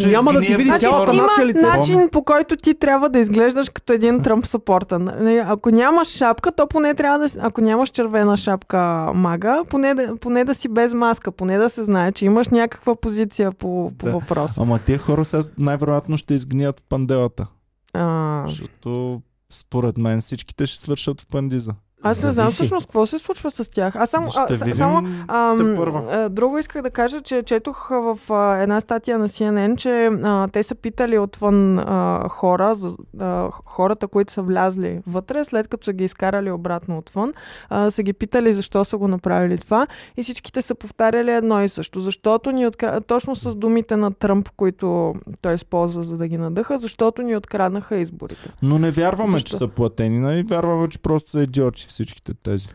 Няма да ти види цялата нация лице. Има начин, по който ти трябва да изглеждаш като един Тръмп съпортън. Ако нямаш шапка, то поне трябва да... Ако нямаш червена шапка мага, поне да си без маска, поне да се знае, че имаш някаква позиция по въпроса. Ама тези хора сега най-вероятно ще изгният в панделата. Защото според мен всичките ще свършат в пандиза. Аз не знам всъщност какво се случва с тях. Аз друго исках да кажа, че четох в една статия на CNN, че те са питали отвън хората, които са влязли вътре, след като са ги изкарали обратно отвън, са ги питали защо са го направили това и всичките са повтаряли едно и също. Защото точно с думите на Тръмп, които той използва за да ги надъха, защото ни откраднаха изборите. Но не вярваме, че са платени, нали? Вярваме, че просто са идиоти всичките тези.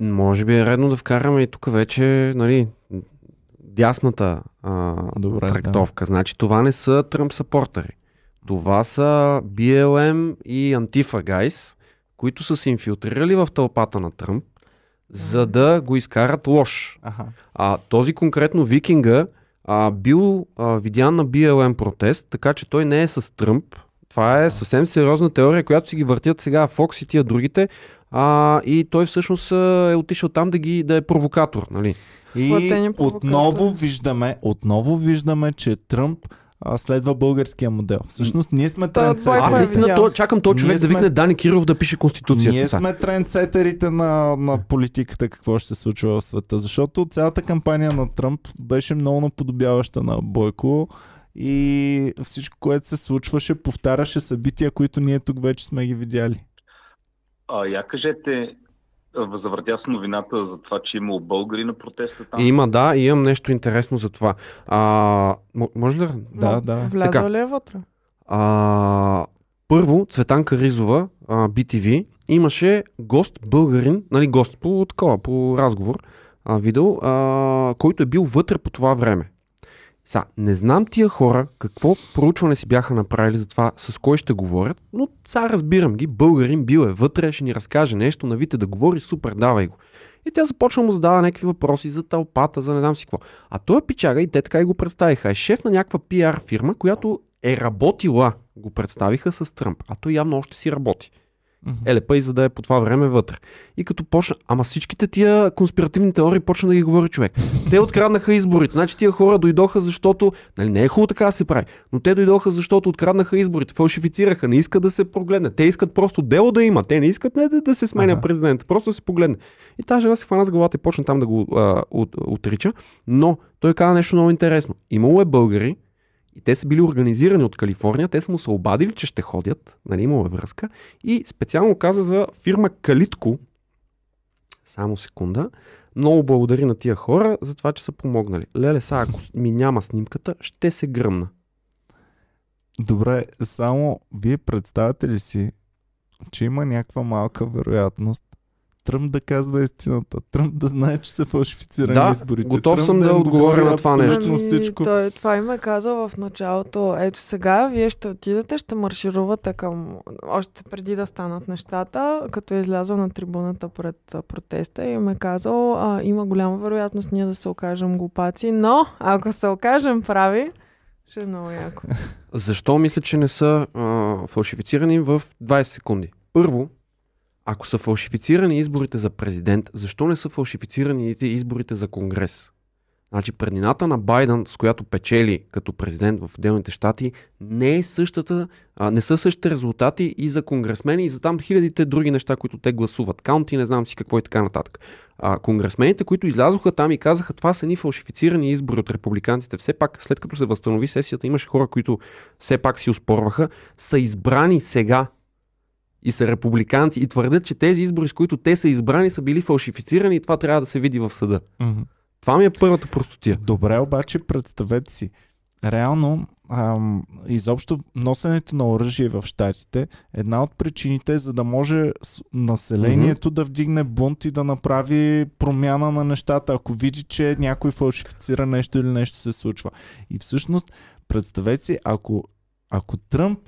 Може би е редно да вкараме и тук вече, нали, дясната трактовка. Да. Значи това не са Тръмп съпортери. Това са BLM и Антифа гайс, които са се инфилтрирали в тълпата на Тръмп, за да го изкарат лош. Този конкретно викинга бил видян на BLM протест, така че той не е с Тръмп. Това е съвсем сериозна теория, която си ги въртят сега Фокс и тия другите. И той всъщност е отишъл там да е провокатор. Нали? И отново виждаме, че Тръмп следва българския модел. Всъщност ние сме трендсетери. Аз наистина чакам този човек да викне Дани Киров да пише конституцията. Ние сме трендсетерите на политиката, какво ще се случва в света. Защото цялата кампания на Тръмп беше много наподобяваща на Бойко. И всичко, което се случваше, повтаряше събития, които ние тук вече сме ги видяли. Я кажете, завъртя се новината за това, че имало българи на протеста там? И имам нещо интересно за това. Може ли? Да. Влязъл ли е вътре? Първо, Цветан Харизова, BTV, имаше гост българин, нали, гост по разговор, видео, който е бил вътре по това време. Не знам тия хора какво проучване си бяха направили за това, с кой ще говорят, но разбирам ги, българин бил е вътре, ще ни разкаже нещо, навите да говори, супер, давай го. И тя започва му задава някакви въпроси за тълпата, за не знам си какво. А той пичага, и те така и го представиха, е шеф на някаква PR фирма, която е работила, го представиха с Тръмп, а той явно още си работи. Елепа и за да е по това време вътре. И като почна, ама всичките тия конспиративни теории почна да ги говори човек. Те откраднаха изборите. Значи тия хора дойдоха, защото, нали, не е хубаво така да се прави, но те дойдоха, защото откраднаха изборите, фалшифицираха, не искат да се прогледне. Те искат просто дело да има. Те не искат не да се сменя президент, просто да се погледне. И тази жена се хвана с главата и почна там да го отрича, но той каза нещо много интересно. Имало е българи, и те са били организирани от Калифорния, те са му се обадили, че ще ходят, нали, имало е връзка, и специално каза за фирма Калитко, само секунда, много благодари на тия хора за това, че са помогнали. Леле, сега ако ми няма снимката, ще се гръмна. Добре, само вие представяте ли си, че има някаква малка вероятност Тръмп да казва истината, Тръмп да знае, че са фалшифицирани изборите. Готов Тръмп съм да отговоря на това нещо. Всичко. Той, това им е казал в началото. Ето сега вие ще отидете, ще марширувате към... Още преди да станат нещата, като е излязъл на трибуната пред протеста и им е казал, има голяма вероятност ние да се окажем глупаци, но ако се окажем прави, ще е много яко. Защо мисля, че не са фалшифицирани в 20 секунди? Първо, ако са фалшифицирани изборите за президент, защо не са фалшифицирани изборите за Конгрес? Значи преднината на Байден, с която печели като президент в отделните щати, не е същата, не са същите резултати и за конгресмени, и за там хилядите други неща, които те гласуват. Каунти, не знам си какво и така нататък. Конгресмените, които излязоха там и казаха, това са ни фалшифицирани избори от републиканците, все пак след като се възстанови сесията, имаше хора, които все пак си успорваха, са избрани сега и са републиканци и твърдят, че тези избори, с които те са избрани, са били фалшифицирани и това трябва да се види в съда. Mm-hmm. Това ми е първата простотия. Добре, обаче представете си, реално изобщо носенето на оръжие в щатите, една от причините е, за да може населението да вдигне бунт и да направи промяна на нещата, ако види, че някой фалшифицира нещо или нещо се случва. И всъщност, представете си, ако Тръмп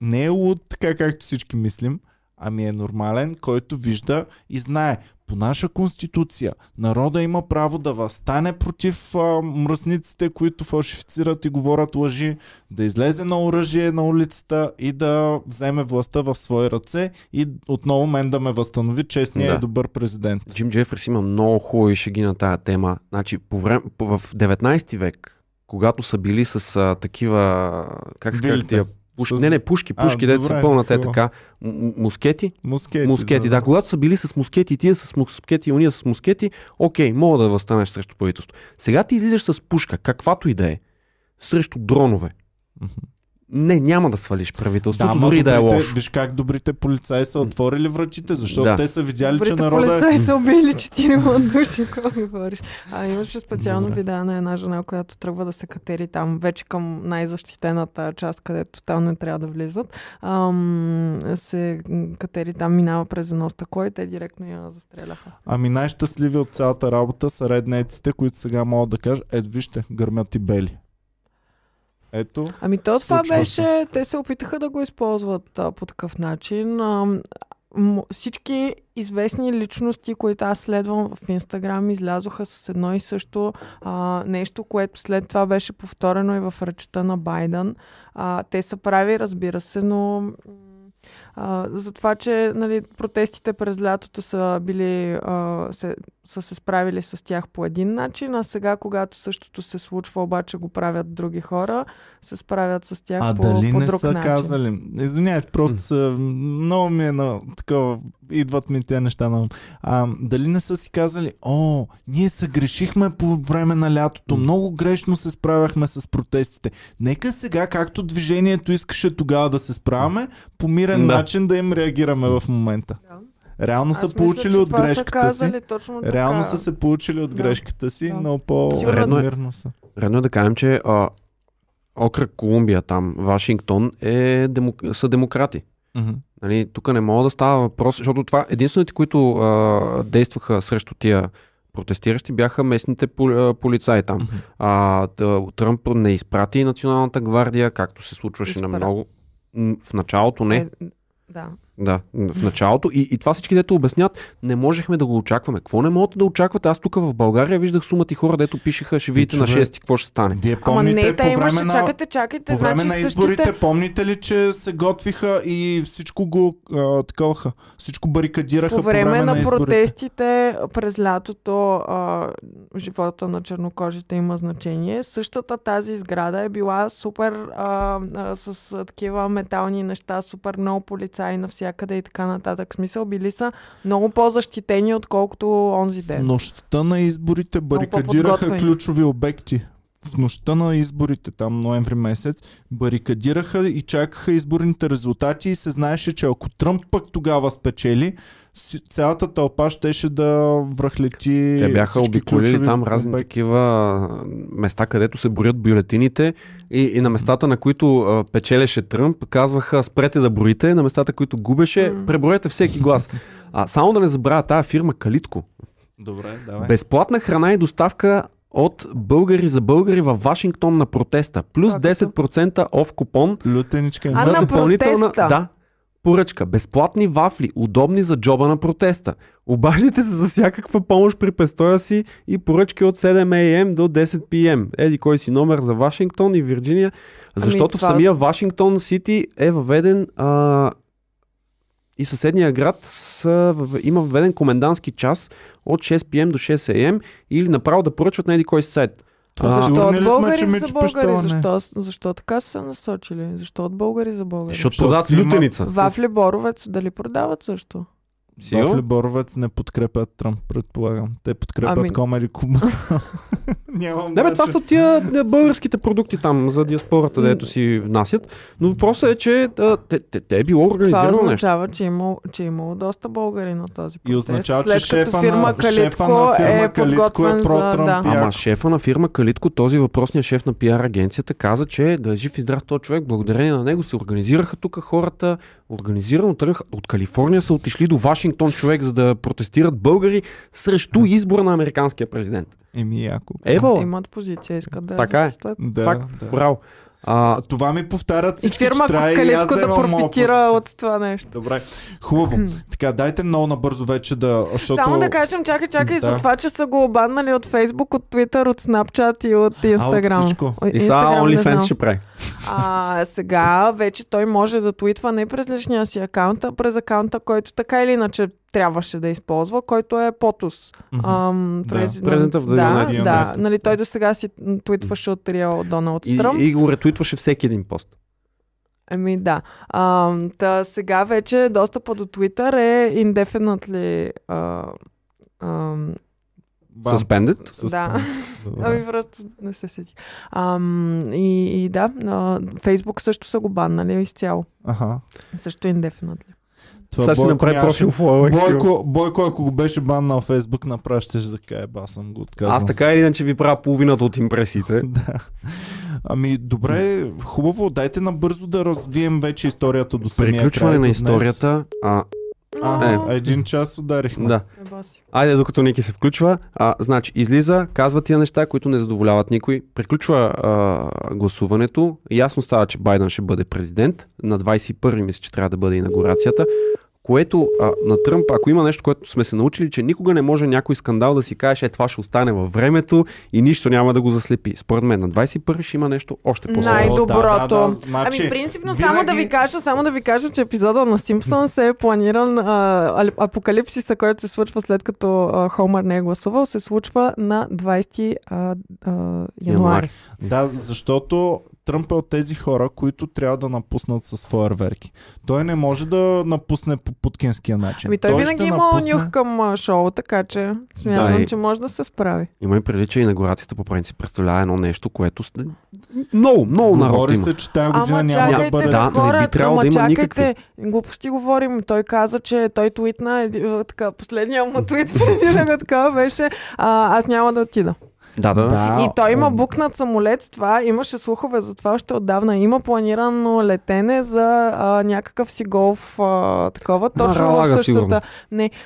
не е луд, така както всички мислим, ами е нормален, който вижда и знае. По наша конституция народа има право да възстане против мръсниците, които фалшифицират и говорят лъжи, да излезе на оръжие на улицата и да вземе властта в свои ръце и отново мен да ме възстанови честния и добър президент. Джим Джефърс има много хубави шеги на тая тема. Значи, в 19 век, когато са били с такива, как се казва тия... Пушки, дето са пълната е така. Мускети? Мускети, да. Когато са били с мускети, тия с мускети и уния с мускети, окей, мога да възстанеш срещу правителство. Сега ти излизаш с пушка, каквато и да е, срещу дронове. Не, няма да свалиш правителството, дори да е лошо. Виж как добрите полицаи са отворили вратите, защото те са видяли, добрите че народа... полицаи са убили 4 души, какво говориш. Имаше специално видео на една жена, която тръгва да се катери там, вече към най-защитената част, където тотално не трябва да влизат. Се катери там, минава през едно стъкло и те директно я застреляха. Ами най-щастливи от цялата работа са реднеците, които сега могат да кажат, ето вижте, гърмят и бели. Ето, ами то това беше, те се опитаха да го използват по такъв начин. Всички известни личности, които аз следвам в Инстаграм, излязоха с едно и също нещо, което след това беше повторено и в речта на Байден. Те са прави, разбира се, но... за това, че нали, протестите през лятото са били, са се справили с тях по един начин, а сега, когато същото се случва, обаче го правят други хора, се справят с тях по друг начин. А дали не са казали? Извинявайте, просто много ми е на такова, идват ми тези неща на ум. Дали не са си казали, ние се грешихме по време на лятото, много грешно се справяхме с протестите. Нека сега, както движението искаше тогава да се справяме, по мирен начин да им реагираме в момента. Реално са получили от грешката си. Реално са се получили от грешката си, но по-мирно са. Редно е да кажем, че окръг Колумбия там, Вашингтон, са демократи. Нали, тук не мога да става въпрос, защото това единствените, които действаха срещу тия протестиращи, бяха местните полицаи там. Тръмп не изпрати Националната гвардия, както се случваше на много. В началото не. Да, в началото. И това всички, дето обяснят, не можехме да го очакваме. Какво не могат да очаквате? Аз тук в България виждах сумата и хора, дето пишеха, ще видите на 6-ти, какво ще стане. Вие помните, не, по време на... Чакайте. По време на изборите, същите... помните ли, че се готвиха и всичко го таковаха? Всичко барикадираха по време на протестите през лятото. Живота на чернокожите има значение. Същата тази изграда е била супер с такива метални неща, супер много полицаи на всякъде и така нататък. Смисъл, били са много по-защитени, отколкото онзи ден. В нощта на изборите барикадираха ключови обекти. В нощта на изборите, там ноември месец, барикадираха и чакаха изборните резултати и се знаеше, че ако Тръмп пък тогава спечели, цялата тълпа щеше да връхлети. Те бяха обиколили там разни такива места, където се броят бюлетините и на местата, на които печелеше Тръмп, казваха спрете да броите, на местата, които губеше, преброете всеки глас. Само да не забравя тази фирма Калитко. Добре, давай. Безплатна храна и доставка от българи за българи във Вашингтон на протеста. Плюс 10% оф купон за допълнителна поръчка. Безплатни вафли, удобни за джоба на протеста. Обаждайте се за всякаква помощ при престоя си и поръчки от 7 am до 10 pm. Еди кой си номер за Вашингтон и Вирджиния, защото в самия Вашингтон Сити е въведен и съседния град има введен комендантски час от 6 pm до 6 am или направо да поръчват на еди кой си сайт. Защо от българи за българи? Защо така са насочили? Защо от българи за българи? Защото продават лютеница. Вафли Боровец дали продават също? Вафли Боровец не подкрепят Тръмп, предполагам. Те подкрепят Комери Куба. Не бе, това са тия българските продукти там за диаспората, дето си внасят. Но въпросът е, че те е било организирано нещо. Това означава, че е имало доста българи на този протест. И означава, че шефа на фирма Калитко е про-Тръмп. Ама шефа на фирма Калитко, този въпросният шеф на пиар агенцията, каза, че да е жив и здрав този човек. Благодарение на него се организираха тук хората. Организирано тръгнаха. От Калифорния са отишли до Вашингтон, човек, за да протестират българи срещу избора на американския президент. Имат позиция, искат да защитат. Факт. Браво. Това ми повтарят всички, и фирма Калитко да профитира от това нещо. Добре, хубаво. Така, дайте много набързо вече да... Само да кажем, чакай за това, че са го обаднали от Фейсбук, от Twitter, от Snapchat и от Instagram. От всичко. И сега OnlyFans ще прави. Сега вече той може да твитва не през личния си акаунт, а през акаунта, който така или иначе трябваше да използва, който е Потус. Президентът. Нали, той до сега си твитваше от Рио Доналд Тръмп. И го ретвитваше всеки един пост. Сега вече достъпът до Twitter е indefinitely suspended. Просто не се сети. Фейсбук също са го баннали изцяло. Също indefinitely. Сега ще направи профил в Алексио. Бойко, ако го беше бан на Фейсбук, направящеш да кажа, съм го отказвам. Аз така или иначе ви правя половината от импресиите. Добре, хубаво, дайте набързо да развием вече историята до самия край. Приключване на историята. Един час ударихме. Да. Айде, докато Ники се включва, значи излиза, казва тия неща, които не задоволяват никой. Приключва гласуването. Ясно става, че Байден ще бъде президент. На 21-и мисля, че трябва да бъде инаугурацията. Което на Тръмп, ако има нещо, което сме се научили, че никога не може някой скандал да си кажеш, това ще остане във времето и нищо няма да го заслепи. Според мен на 21 ще има нещо още по-сложно. Най-доброто. Принципно, само да ви кажа, че епизода на Симпсън се е планиран, апокалипсиса, който се случва след като Хомър не е гласувал, се случва на 20 януари. Да, защото Тръмп е от тези хора, които трябва да напуснат със фойерверки. Той не може да напусне по путкинския начин. Той винаги има нюх към шоу, така че смятам, че може да се справи. Има и преди, че инаугурацията по принцип представлява едно нещо, което много народ има. Говори се, че тая година няма да бъде. Не би трябвало да има никакви. Глупости говорим. Той каза, че той твитна, последния му твит преди да го такава беше, аз няма да отида. И той има букнат самолет, това имаше слухове за това още отдавна. Има планирано летене за някакъв си голф такова, точно в същата.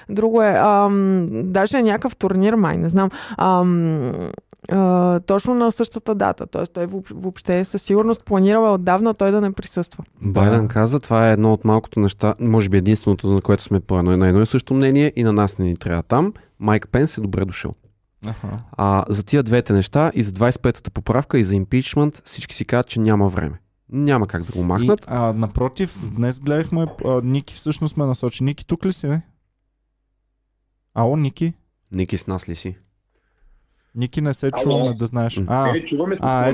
Друго е, даже някакъв турнир, май, не знам. точно на същата дата. Тоест, той въобще със сигурност планирал отдавна той да не присъства. Байден каза, това е едно от малкото неща, може би единственото, на което сме на едно и също мнение и на нас не ни трябва там. Майк Пенс е добре дошъл. Аха. За тия двете неща и за 25-та поправка и за импичмент всички си казват, че няма време. Няма как да го махнат. И, напротив, днес гледахме, Ники всъщност ме насочи. Ники, тук ли си, бе? Ало, Ники? Ники, с нас ли си? Ники, не се чуваме, да знаеш.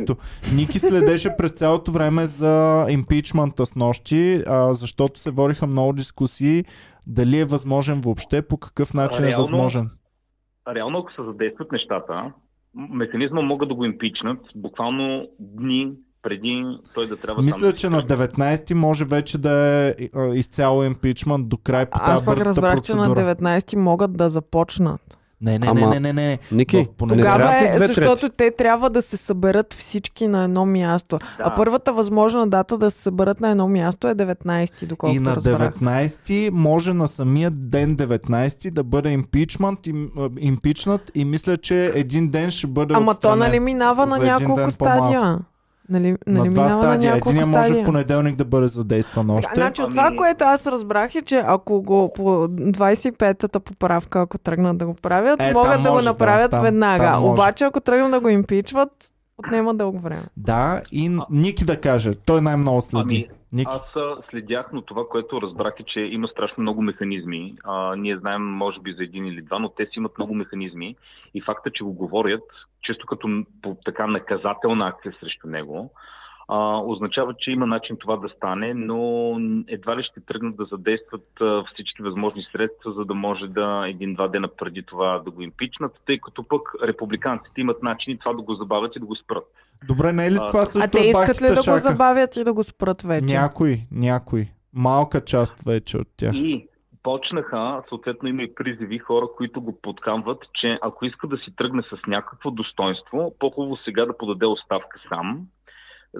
Ето. Ники следеше през цялото време за импичмента с нощи, защото се водиха много дискусии дали е възможен въобще, по какъв начин е възможен. Реално, ако се задействат нещата, механизма могат да го импичнат буквално дни преди той да трябва... Мисля, че на 19-ти може вече да е изцяло импичмент до край по тази бързата процедура. Аз пък разбрах, че на 19-ти могат да започнат. Не. Ники, тогава е, защото те трябва да се съберат всички на едно място. Да. А първата възможна дата да се съберат на едно място е 19-ти, доколкото и на 19-ти може на самия ден 19-ти да бъде импичнат и мисля, че един ден ще бъде отстранен. Ама то нали минава на няколко стадия? Нали на два стадия. Единия може в понеделник да бъде задействан още. Значи от това, което аз разбрах е, че ако го по 25-та поправка, ако тръгнат да го правят, могат да го направят веднага. Обаче ако тръгнат да го импичват, отнема дълго време. Да, и Ники да каже. Той най-много следи. Аз следях, но това, което разбрах е, че има страшно много механизми. Ние знаем може би за един или два, но те си имат много механизми и факта, че го говорят често като така наказателна акция срещу него, означава, че има начин това да стане, но едва ли ще тръгнат да задействат всички възможни средства, за да може да един-два дена преди това да го импичнат, тъй като пък републиканците имат начин и това да го забавят и да го спрат. Добре, не е ли това също е бахтата шака? А те искат ли да го забавят и да го спрат вече? Някой. Малка част вече от тях. И почнаха, съответно има и призиви хора, които го подкамват, че ако иска да си тръгне с някакво достоинство, по-хубаво сега да подаде оставка сам,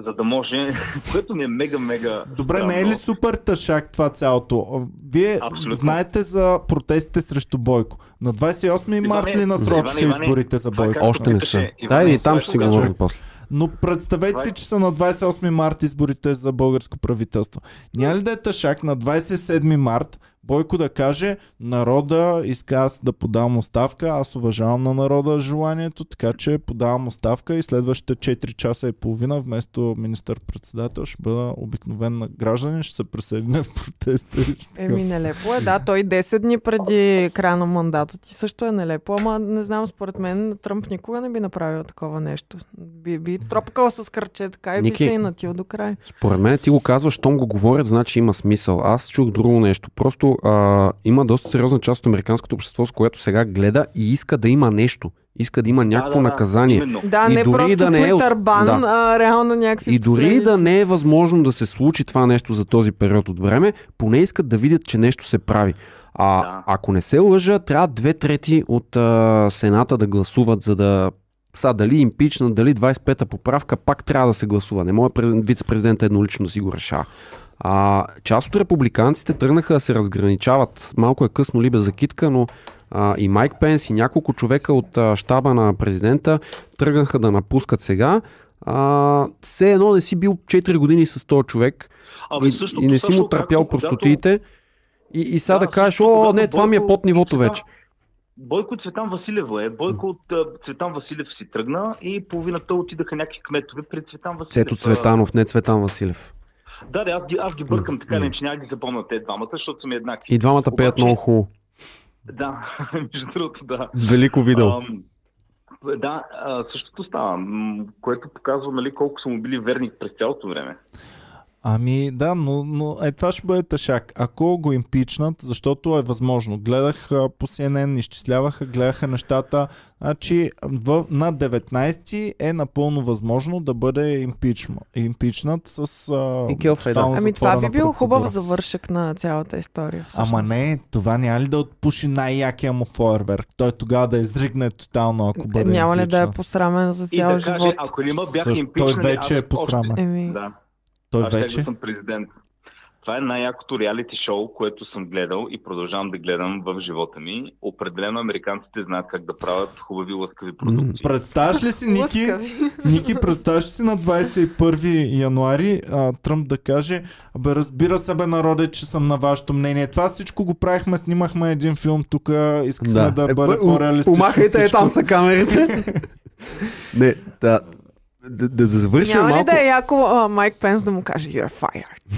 за да може, което ми е мега-мега... Добре, странно. Не е ли супер тъшак това цялото? Вие абсолютно знаете за протестите срещу Бойко. На 28 март ли насрочиха изборите за Бойко? Още не са. Да, и там ще си говорим после. Но представете си, че са на 28 март изборите за българско правителство. Няма ли да е тъшак на 27 март Бойко да каже, народа иска аз да подам оставка, аз уважавам на народа желанието, така че подавам оставка и следващите 4 часа и половина вместо министър-председател ще бъда обикновен гражданин, ще се присъединя в протеста. Нелепо е, да, той 10 дни преди края на мандата ти също е нелепо, ама не знам, според мен Тръмп никога не би направил такова нещо. Би тропкал с кръче така и би се инатил до край. Според мен ти го казваш, щом го говорят, значи има смисъл. Аз чух друго нещо, просто има доста сериозна част от американското общество, с което сега гледа и иска да има нещо. Иска да има някакво наказание. Именно. Да, и не просто да Twitter бан, реално някакви. И дори да не е възможно да се случи това нещо за този период от време, поне искат да видят, че нещо се прави. Ако не се лъжа, трябва 2/3 от Сената да гласуват, за да дали импичнат, дали 25-та поправка, пак трябва да се гласува. Не може вице-президент еднолично да си го решава. Част от републиканците тръгнаха да се разграничават. Малко е късно либе за китка, но и Майк Пенс и няколко човека от щаба на президента тръгнаха да напускат сега. Все едно не си бил 4 години с този човек и не си му търпял простотиите и сега да кажеш, не, това ми е под нивото вече. Бойко от Цветан Василев е. Бойко от Цветан Василев си тръгна и половината отидаха някакви кметове пред Цветан Василев. Цето Цветанов, не Цветан Василев. Да, аз ги бъркам така, че няма ги запомня те двамата, защото са ми еднакви. И двамата пеят много хубаво. Да, между другото, да. Велико видео. Същото става, което показва колко са му били верни през цялото време. Да, но това ще бъде тъшак. Ако го импичнат, защото е възможно. Гледах по CNN, изчисляваха, гледаха нещата. Значи на 19 е напълно възможно да бъде импичнат с тотално затворена това би бил хубав завършък на цялата история. Всъщност. Не, това няма ли да отпуши най-якия му фойерверк? Той тогава да изригне тотално, ако бъде импичнат. Няма ли да е посрамен за цял живот? Ако той вече е посрамен. Той вече съм президент. Това е най-якото реалити шоу, което съм гледал и продължавам да гледам в живота ми. Определено американците знаят как да правят хубави, лъскави продукти. Представяш ли си, Ники, представяш ли си на 21 януари Тръмп да каже: "Бе, разбира се, бе, народе, че съм на вашето мнение. Това всичко го правихме, снимахме един филм тук, искахме да бъде по-реалистично." Умахайте, там са камерите. Не, да. Да завършим малко... Няма ли да е яко Майк Пенс да му каже "You're fired"?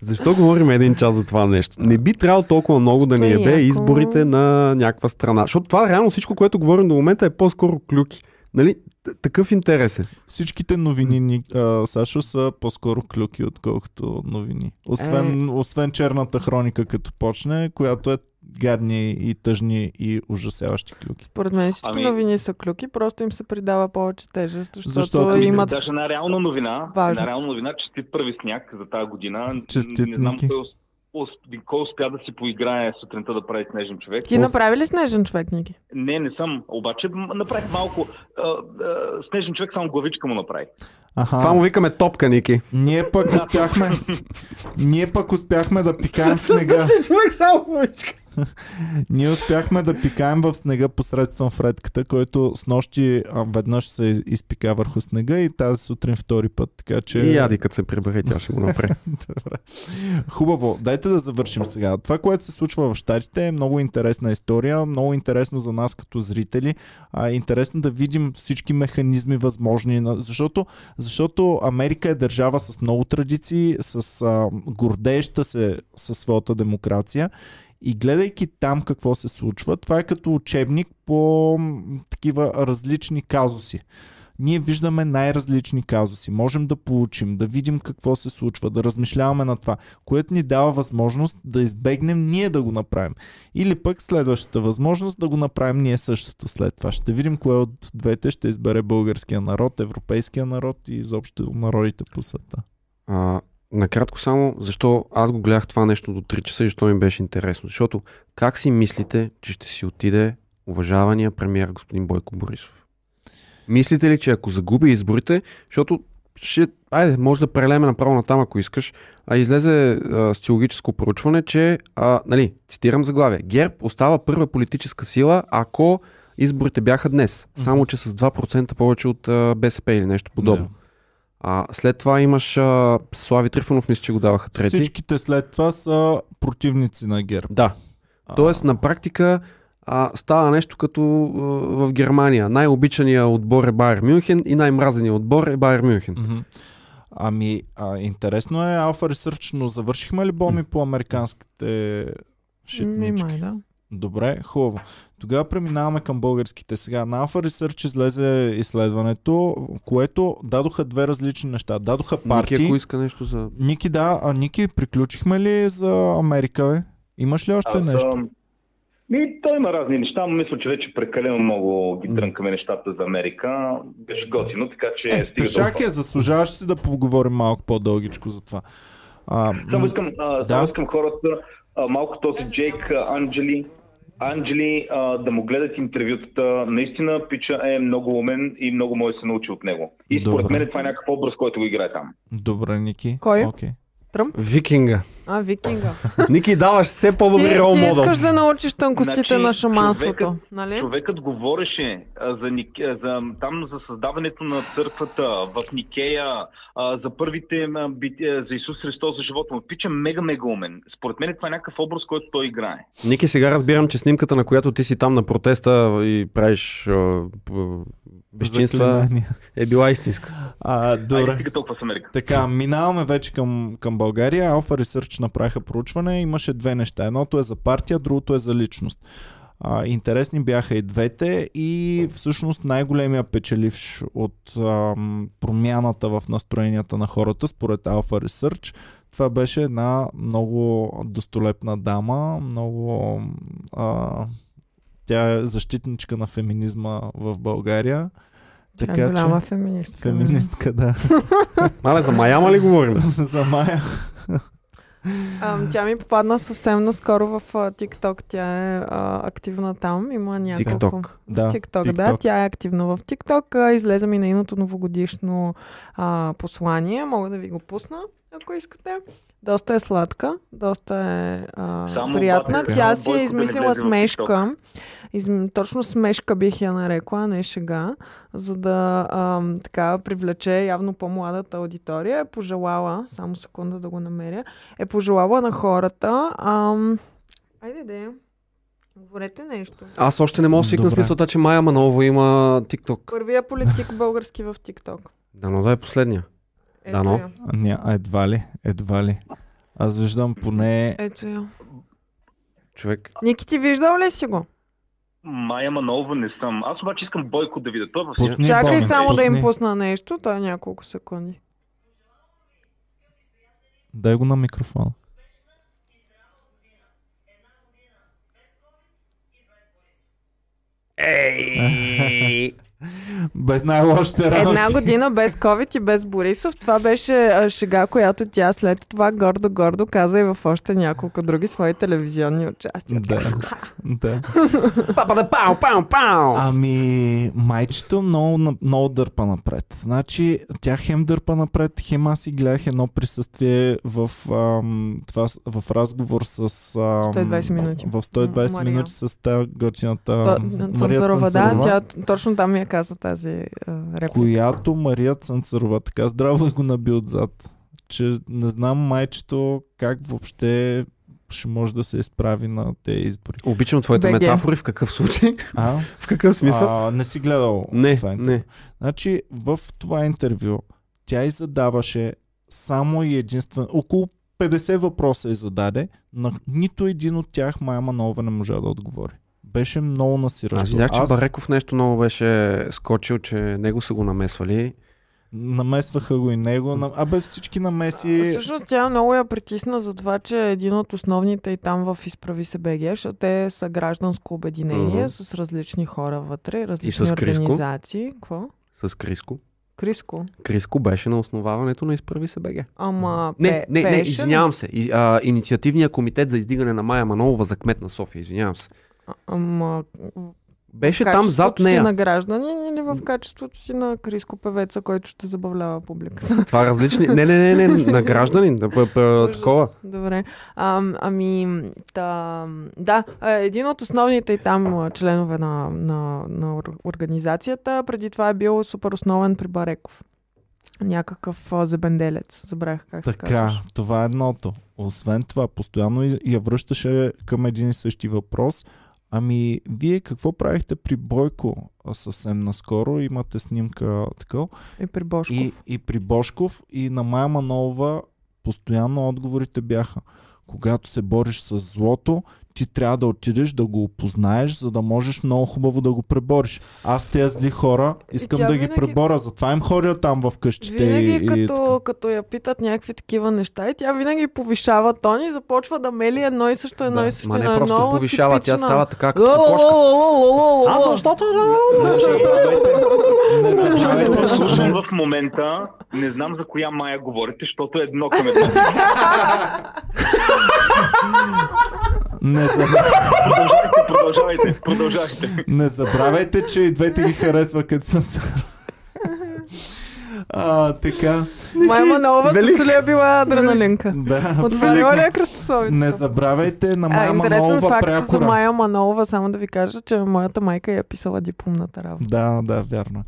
Защо говорим един час за това нещо? Не би трябвало толкова много да ни ебе изборите на някаква страна. Защото това реално всичко, което говорим до момента, е по-скоро клюки. Нали? Такъв интерес е. Всичките новини, Сашо, са по-скоро клюки, отколкото новини. Освен черната хроника, като почне, която е гадни и тъжни и ужасяващи клюки. Според мен всички новини са клюки, просто им се придава повече тежест, защото имат... Даже една реална новина, честит първи сняг за тази година. Честит, не знам кой успя да си поиграе сутринта да прави снежен човек. Ти направи ли снежен човек, Ники? Не, не съм. Обаче направих малко. Снежен човек само главичка му направи. Аха. Това му викаме топка, Ники. Ние пък успяхме да пикаем снега. Снежен човек само главичка. Ние успяхме да пикаем в снега посредством Фредката, който с нощи веднъж се изпика върху снега и тази сутрин втори път. Така че... И яди, като се прибере, тя ще го направи. Хубаво, дайте да завършим сега. Това, което се случва в щатите, е много интересна история, много интересно за нас като зрители. Интересно да видим всички механизми възможни, защото Америка е държава с много традиции, с гордееща се със своята демокрация. И гледайки там какво се случва, това е като учебник по такива различни казуси. Ние виждаме най-различни казуси, можем да получим, да видим какво се случва, да размишляваме на това, което ни дава възможност да избегнем ние да го направим. Или пък следващата възможност да го направим ние същото след това. Ще видим кое от двете ще избере българския народ, европейския народ и изобщо народите по света. Накратко само, защо аз го гледах това нещо до 3 часа и защо ми беше интересно. Защото как си мислите, че ще си отиде уважавания премиер господин Бойко Борисов? Мислите ли, че ако загуби изборите, защото може да прелеме направо натам, ако искаш, излезе социологическо проучване, че, цитирам заглавие, ГЕРБ остава първа политическа сила, ако изборите бяха днес, само че с 2% повече от БСП или нещо подобно. Yeah. След това имаш Слави Трифонов, мисля, че го даваха трети. Всичките след това са противници на ГЕРБ. Да. Тоест на практика става нещо като в Германия. Най-обичаният отбор е Байер Мюнхен и най-мразеният отбор е Байер Мюнхен. Mm-hmm. Интересно е Alpha Research, но завършихме ли боми по американските шитнички? Май, да. Добре, хубаво. Тогава преминаваме към българските. Сега на Alpha Research излезе изследването, което дадоха две различни неща. Дадоха партии. Ники, ако иска нещо за... Ники, приключихме ли за Америка, бе? Имаш ли още нещо? Той има разни неща, но мисля, че вече прекалено много ги дрънкаме нещата за Америка. Беше готино, така че... Тъшак е, заслужаваш си да поговорим малко по-дългичко за това. Само искам хората... малко този Джейк Анджели да му гледат интервютата. Наистина пича е много умен и много може да се научи от него. И според мен това е някакъв образ, който го играе там. Добре, Ники. Кой? Okay. Тръмп? Викинга. Викинга. Ники, даваш все по-добри рол модел. Ти искаш да научиш тънкостите на шаманството. Човекът говореше за създаването на църквата в Никея, за първите за Исус Христос, за живота му. Пича мега умен. Според мен това е някакъв образ, който той играе. Ники, сега разбирам, че снимката, на която ти си там на протеста и правиш безчинства, е била истинска. Истинска толкова с Америка. Така, минаваме вече към България. Alpha Research направиха проучване. Имаше две неща. Едното е за партия, другото е за личност. Интересни бяха и двете и всъщност най-големия печеливш от промяната в настроенията на хората според Alpha Research, това беше една много достолепна дама, много тя е защитничка на феминизма в България. Така е голяма феминистка. Феминистка, да. Мале, за Майя ли говорим? За Майя. Тя ми попадна съвсем наскоро в TikTok. Тя е активна там. Има някакво... TikTok. Тя е активна в TikTok. Излезе ми нейното новогодишно послание. Мога да ви го пусна. ако искате. Доста е сладка, доста е приятна. Тя си е измислила смешка. Точно смешка бих я нарекла, не шега, за да така привлече явно по-младата аудитория. Е пожелала, само секунда да го намеря, е пожелала на хората... Айде да я. Говорете нещо. Аз още не мога да свикна с мисълта, че Майя Манова има TikTok. Първия политик български в TikTok. Дано да е последния. Дано. Едва ли, едва ли. Аз виждам поне... Ето я. Човек. Ники, ти виждал ли си го? Майя Манова не съм. Аз обаче искам Бойко да видя. Чакай само да им пусна нещо. Той е няколко секунди. Дай го на микрофона. Ей! Без най-лошите работи. Една година без COVID и без Борисов. Това беше шега, която тя след това гордо-гордо каза и в още няколко други свои телевизионни участия. Да, да. Пау-пау-пау! Ами, майчето много дърпа напред. Значи, тя хем дърпа напред, хем аз и гледах едно присъствие в, това, в разговор с... 120 минути. В 120 Мария. Минути с тази гърчината Мария Цанцарова. Да, тя точно там я каза тази реплика. Която Мария Цанцарова така здраво го наби отзад. Че не знам майчето как въобще ще може да се изправи на тези избори. Обичам твоите метафори, в какъв случай? В какъв смисъл? Не си гледал това интервю. Не. Значи в това интервю тя и задаваше само и единствено, около 50 въпроса и зададе, но нито един от тях Майя Манова не можа да отговори. Беше много насиращо. Аз видях, че Бареков нещо много беше скочил, че него са го намесвали. Намесваха го и него. Абе всички намеси... Всъщност тя много я притисна за това, че един от основните и там в Изправи се БГ, защото те са гражданско обединение с различни хора вътре, различни и с организации. Какво? С Криско. Криско. Криско беше на основаването на Изправи се БГ. Ама... Не, извинявам се. Инициативният комитет за издигане на Майя Манова за кмет на София, извинявам се. Ама... Беше там зад нея. В качеството си на гражданин или в качеството си на Криско певеца, който ще забавлява публиката? Това различни... Не, на гражданин. Такова. Добре. Да, един от основните и там членове на организацията, преди това е бил супер основен при Бареков. Някакъв зебенделец. Забравях как се казваш. Така, това е едното. Освен това, постоянно я връщаше към един и същи въпрос. Ами, вие какво правихте при Бойко съвсем наскоро? Имате снимка така. И при Бошков. И при Бошков. И на Майя Манова постоянно отговорите бяха: когато се бориш с злото, ти трябва да отидеш да го опознаеш, за да можеш много хубаво да го пребориш. Аз тези зли хора искам да ги пребора, затова им ходя там в къщите. Винаги като я питат някакви такива неща и тя винаги повишава тон и започва да мели едно и също. Ма не просто повишава, тя става така като кошка. А защото... В момента не знам за коя Майя говорите, защото едно към едно. Продължавайте. Не забравяйте, че и двете ги харесва като съм така. Майя Манова също ли е била адреналинка? Да. Отварила ли е кръстословица? Не забравяйте на Майя Манова прякора. Интересен факт за Майя Манова, само да ви кажа, че моята майка я писала дипломната работа. Да, вярно.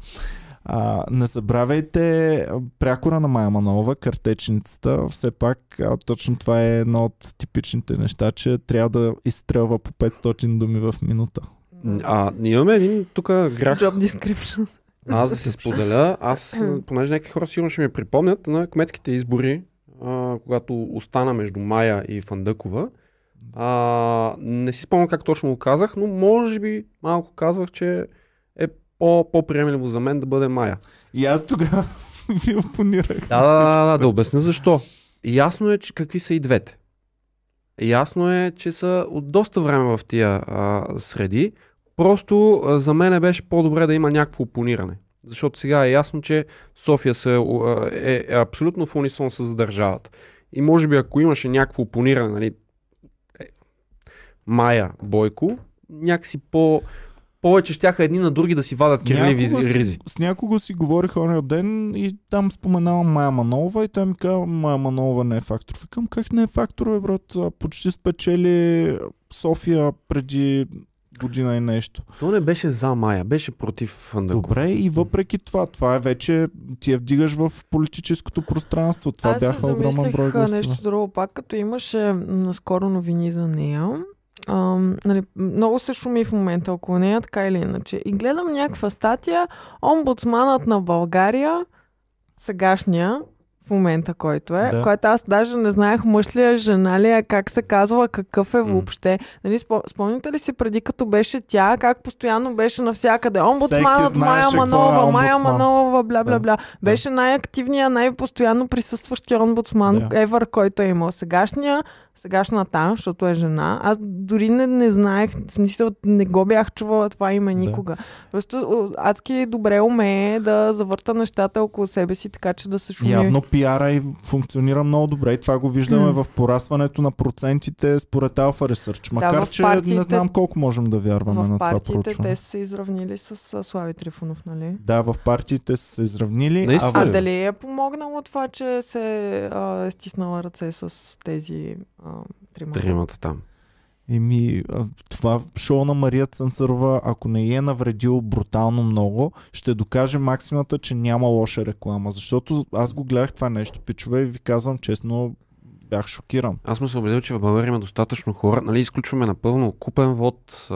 Не забравяйте прякора на Майя Манова, картечницата. Все пак точно това е едно от типичните неща, че трябва да изстрелва по 500 думи в минута. Ние имаме един тук грях. Job description. Аз да се споделя. Понеже някакви хора сигурно ще ми припомнят на кметските избори, когато остана между Майя и Фандъкова. Не си спомням как точно го казах, но може би малко казвах, че е по-приемливо за мен да бъде Майя. И аз тогава ви опонирах. Да обясня защо. Ясно е, че какви са и двете. Ясно е, че са от доста време в тия среди. Просто за мен беше по-добре да има някакво опониране. Защото сега е ясно, че София е абсолютно в унисон с държавата. И може би ако имаше някакво опониране, Майя, Бойко, някакси по... повече щяха едни на други да си вадат кирливи ризи. С някого си говорих оня ден и там споменавам Майя Манова и той ми казва, Майя Манова не е фактор. Викам, как не е фактор, бе, брат? Почти спечели София преди година и нещо. То не беше за Майя, беше против Фандъков. Добре, и въпреки това, това е вече, ти я вдигаш в политическото пространство. Това бяха огромен брой. Аз нещо друго пак, като имаше наскоро новини за нея. Нали, много се шуми в момента около нея, така или иначе. И гледам някаква статия, омбудсманът на България, сегашния, в момента, който е, да, който аз даже не знаех мъж ли е, жена ли е, как се казва, какъв е въобще. Нали, спомните ли си преди като беше тя, как постоянно беше навсякъде? Омбудсманът, Майя Манова, е Майя Манова, бля-бля-бля. Да. Беше най-активния, най-постоянно присъстващия омбудсман ever, който е имал. Сегашната, защото е жена. Аз дори не знаех, в смисъл, не го бях чувала това име никога. Просто адски добре умее да завърта нещата около себе си, така че да се шуми. Явно пиара и функционира много добре и това го виждаме в порасването на процентите според Alpha Research. Макар, че не знам колко можем да вярваме на това проучване. В партиите те са се изравнили с Слави Трифонов, нали? Да, в партиите са се изравнили. А дали е помогнало това, че се е стиснала ръце с тези тримата там? Еми, това шоу на Мария Цанцарова, ако не е навредил брутално много, ще докаже максимата, че няма лоша реклама. Защото аз го гледах това нещо, пичове, и ви казвам честно, бях шокиран. Аз съм се убедил, че в България има достатъчно хора. Нали, изключваме напълно купен вод,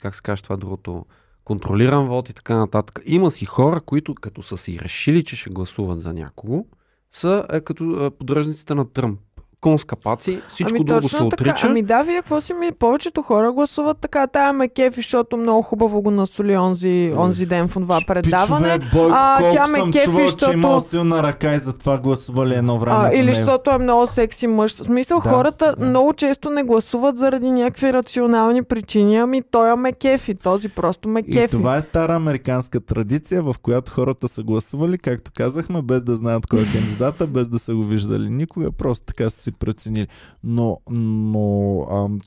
как се каже това другото, контролиран вод и така нататък. Има си хора, които като са си решили, че ще гласуват за някого, са като поддръжниците на Тръмп. Конска паци, всичко друго се отрича. Така, вие какво си ми, повечето хора гласуват така, тая ме кефи, защото много хубаво го насоли онзи ден в това предаване. Пичове, Бойко, тя ме кефи, защото... имал силна ръка и затова гласували едно време за него. Или защото е много секси мъж. В смисъл, хората много често не гласуват заради някакви рационални причини, ами той ме кефи, този просто ме кефи. И това е стара американска традиция, в която хората са гласували, както казахме, без да знаят кой е кандидата, без да са го виждали никога, просто така си преценили. Но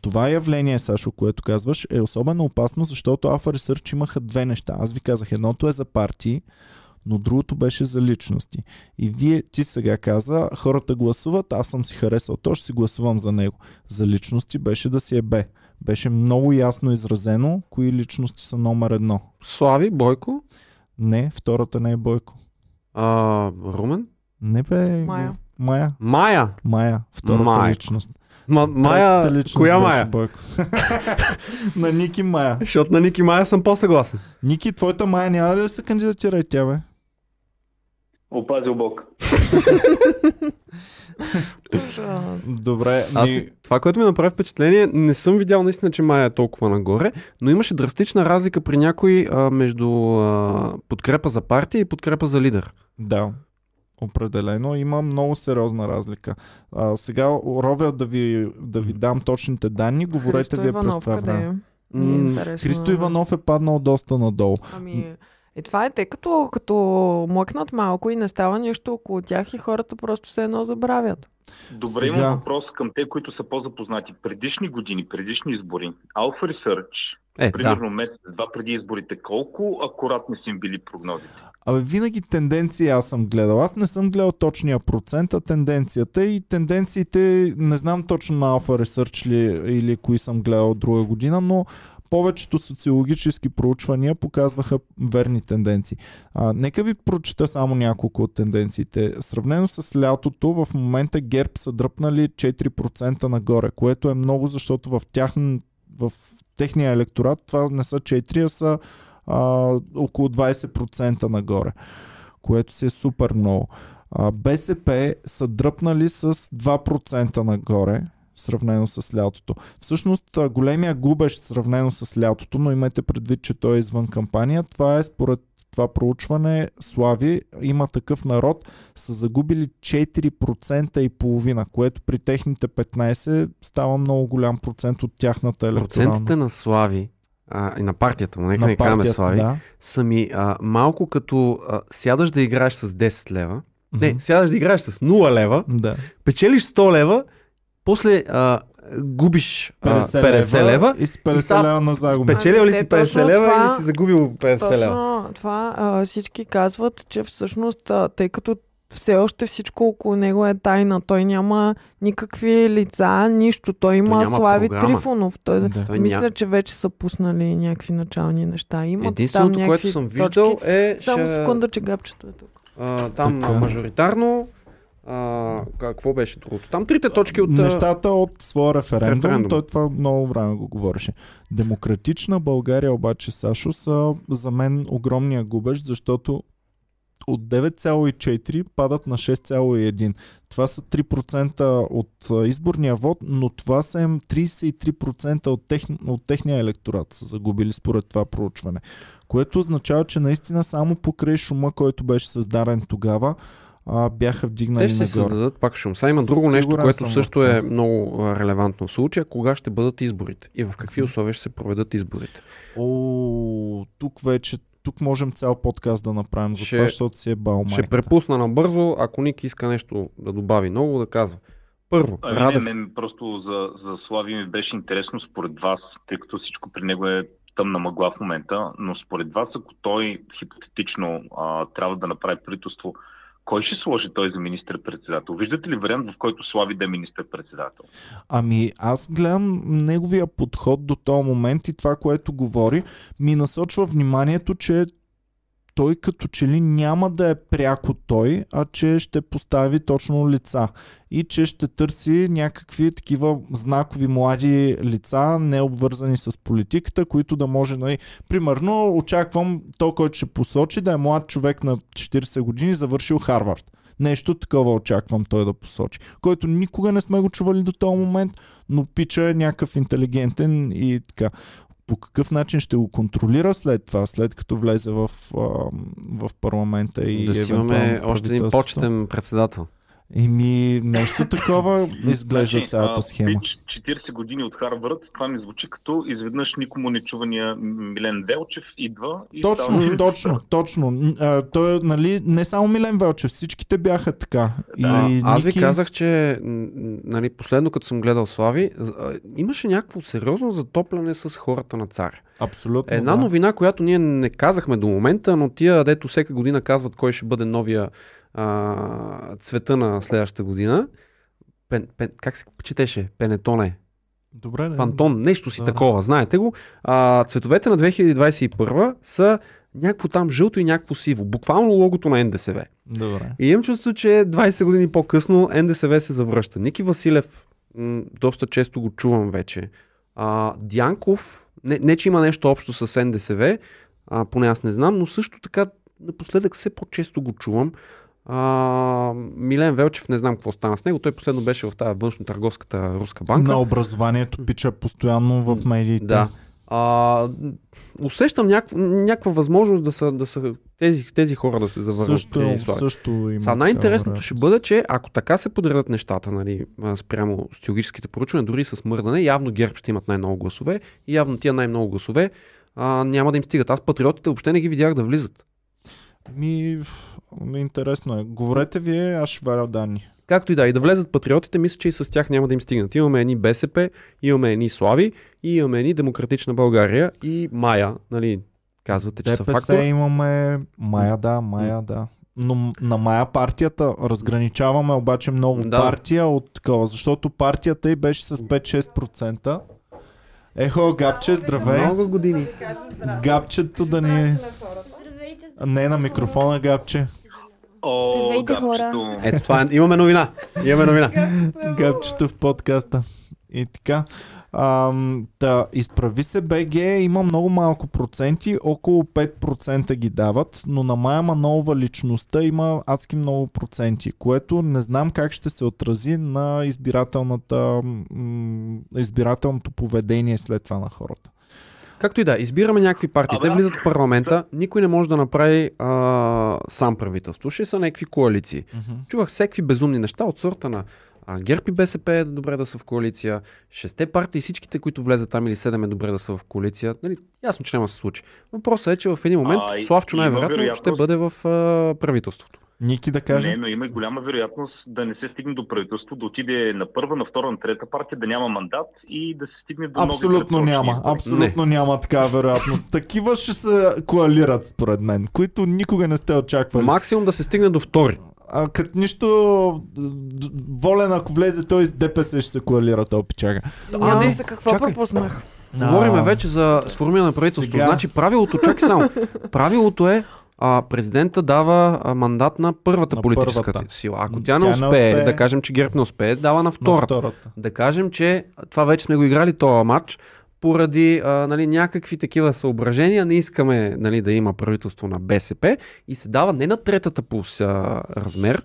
това явление, Сашо, което казваш, е особено опасно, защото Alpha Research имаха две неща. Аз ви казах, едното е за партии, но другото беше за личности. И ти сега каза, хората гласуват, аз съм си харесал, то ще си гласувам за него. За личности беше да си ебе. Беше много ясно изразено, кои личности са номер едно. Слави, Бойко? Не, втората не е Бойко. Румен? Не бе... Майя. Втората личност. Майя, личност, коя Майя? На Ники Майя. Защото на Ники Майя съм по-съгласен. Ники, твоята Майя няма ли да се кандидатира и тя, бе? Опазил Бог. Добре. Това, което ми направи впечатление, не съм видял наистина, че Майя е толкова нагоре, но имаше драстична разлика при някой между подкрепа за партия и подкрепа за лидер. Да. Определено има много сериозна разлика. Сега ровя да ви дам точните данни. Говорете вие през това време. Христо Иванов е паднал доста надолу. Това е те като млъкнат малко и не става нищо около тях и хората просто се едно забравят. Добре, сега... имам въпрос към те, които са по-запознати. Предишни години, предишни избори, Alpha Research, примерно месец-два преди изборите, колко акуратни са им били прогнозите? Абе, винаги тенденции аз съм гледал. Аз не съм гледал точния процент, а тенденцията и тенденциите, не знам точно на Alpha Research ли, или кои съм гледал друга година, но повечето социологически проучвания показваха верни тенденции. Нека ви прочета само няколко от тенденциите. Сравнено с лятото, в момента ГЕРБ са дръпнали 4% нагоре, което е много, защото в техния електорат това не са 4, а са около 20% нагоре, което си е супер много. БСП са дръпнали с 2% нагоре, сравнено с лятото. Всъщност големия губещ сравнено с лятото, но имайте предвид, че той е извън кампания. Това е според това проучване Слави, има такъв народ, са загубили 4% и половина, което при техните 15 става много голям процент от тяхната електорална. Процентите на Слави и на партията му, нека не казваме Слави, са ми малко като сядаш да играеш с 10 лева, сядаш да играеш с 0 лева, печелиш 100 лева, после губиш 50 лева и с 50 лева на загуба. Спечелил ли си 50 лева това, или си загубил 50 точно лева? Това всички казват, че всъщност, тъй като все още всичко около него е тайна. Той няма никакви лица, нищо. Той има Слави Трифонов. Той мисля, че вече са пуснали някакви начални неща. Имат единственото, там което съм виждал точки. Е... Само секунда, че гапчето е тук. Там така. Мажоритарно. Какво беше другото? Там трите точки от... Нещата от своя референдум. Той това много време го говореше. Демократична България обаче, Сашо, са за мен огромния губеж, защото от 9,4 падат на 6,1. Това са 3% от изборния вод, но това са 33% от техния електорат са загубили според това проучване. Което означава, че наистина само покрай шума, който беше създаден тогава, бяха вдигнали нагоре. Те ще се създадат пак шум. Сега има друго нещо, което също е много релевантно в случая. Кога ще бъдат изборите? И в какви условия ще се проведат изборите? Тук можем цял подкаст да направим за това, защото си е бал майката. Ще препусна набързо, ако Ник иска нещо да добави много, да казва. Първо, Радев. Мен просто за Слави ми беше интересно според вас, тъй като всичко при него е тъмна мъгла в момента, но според вас, ако той хипотетично трябва да направи правителство, кой ще сложи той за министър-председател? Виждате ли вариант, в който Слави да е министър-председател? Ами аз гледам неговия подход до този момент и това, което говори, ми насочва вниманието, че той като че ли няма да е пряко той, а че ще постави точно лица и че ще търси някакви такива знакови млади лица, не обвързани с политиката, които да може... Примерно очаквам той, който ще посочи, да е млад човек на 40 години, завършил Харвард. Нещо такова очаквам той да посочи, който никога не сме го чували до този момент, но пича е някакъв интелигентен и така. По какъв начин ще го контролира след това, след като влезе в парламента и да си имаме още един почетен председател. Еми, нещо такова изглежда цялата схема. 40 години от Харвард, това ми звучи като изведнъж никому не чувания Милен Велчев идва и Точно. Той, нали, не само Милен Велчев, всичките бяха така. Да. И аз ви казах, че нали, последно като съм гледал Слави, имаше някакво сериозно затопляне с хората на царя. Абсолютно. Една новина, която ние не казахме до момента, но тия, дето всека година казват кой ще бъде новия цвета на следващата година. Как се четеше? Пенетоне. Добре, не. Пантон, нещо си такова, знаете го. Цветовете на 2021 са някакво там жълто и някакво сиво. Буквално логото на НДСВ. Добре. И имам чувство, че 20 години по-късно НДСВ се завръща. Ники Василев, доста често го чувам вече. Дянков, не че има нещо общо с НДСВ, поне аз не знам, но също така напоследък все по-често го чувам. Милен Велчев, не знам какво стана с него. Той последно беше в тази външно-търговската руска банка. На образованието пича постоянно в медиите. Да. Усещам някаква възможност да са тези хора да се завърнат. Най-интересното ще бъде, че ако така се подредят нещата, нали, спрямо социологическите поручвания, дори с мърдане, явно Герб ще имат най-много гласове и явно тия най-много гласове няма да им стигат. Аз патриотите въобще не ги видях да влизат. Интересно е. Говорете вие, аз ще варя данни. Както и да, и да влезат патриотите, мисля, че и с тях няма да им стигнат. Имаме едни БСП, имаме едни Слави и имаме едни Демократична България и Майя, нали, казвате, че ДПС са фактор. ДПС имаме Майя. Но на Майя партията разграничаваме обаче много партия от такова, защото партията й беше с 5-6%. Ехо, Габче, здравей! Много години. Габчето да ни е... Не, на микрофона, Габче. Здравейте, хора. Ето това, имаме новина. Габчето в подкаста. И така. Изправи се БГ, има много малко проценти, около 5% ги дават, но на Майя Манова личността има адски много проценти, което не знам как ще се отрази на избирателното поведение след това на хората. Както и да, избираме някакви партии, те влизат в парламента, никой не може да направи сам правителство, ще са някакви коалиции. Чувах всякакви безумни неща от сорта на ГЕРБ и БСП е добре да са в коалиция. Шесте партии, всичките, които влезат там, или седем, е добре да са в коалиция. Нали, ясно, че няма да се случи. Въпросът е, че в един момент Славчо най-вероятно ще бъде в правителството. Ники да каже. Не, но има и голяма вероятност да не се стигне до правителство, да отиде на първа, на втора, на трета партия, да няма мандат и да се стигне до нови... Абсолютно няма. Абсолютно няма такава вероятност. Такива ще се коалират, според мен, които никога не сте очаквали. Максимум да се стигне до втори. Като нищо, Волен, ако влезе, той с ДПС ще се коалира, този пичага. Не за какво пропуснах. Говориме вече за сформиране на правителство. Сега... Значи правилото, чакай само, правилото е, президента дава мандат на първата политическа сила. Ако тя не успее, да кажем, че ГЕРБ не успее, дава на втората. Да кажем, че това вече сме го играли този матч, поради някакви такива съображения не искаме да има правителство на БСП и се дава не на третата по размер,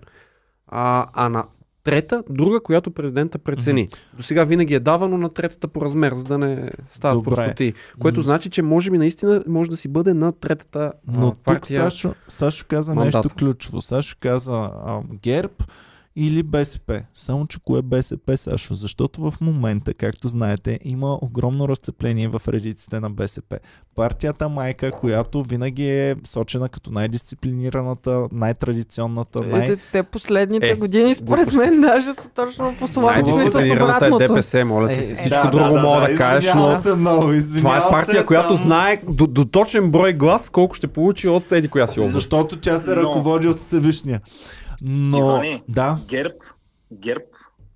а на трета, друга, която президента прецени. Mm-hmm. До сега винаги е давано на третата по размер, за да не стават простоти. Което значи, че може би наистина може да си бъде на третата партия. Но тук Сашо каза нещо ключово. Сашо каза ГЕРБ или БСП. Само, че кое е БСП, Сашо? Защото в момента, както знаете, има огромно разцепление в редиците на БСП. Партията майка, която винаги е сочена като най-дисциплинираната, най-традиционната. Те последните години, според мен, даже са точно пословични с обратното. Е ДПС, моля те си. Всичко друго мога да кажеш, но много, това е партия, която знае до точен брой глас колко ще получи от еди коя си област. Защото тя се ръководи от Всевишния. Но ГЕРБ,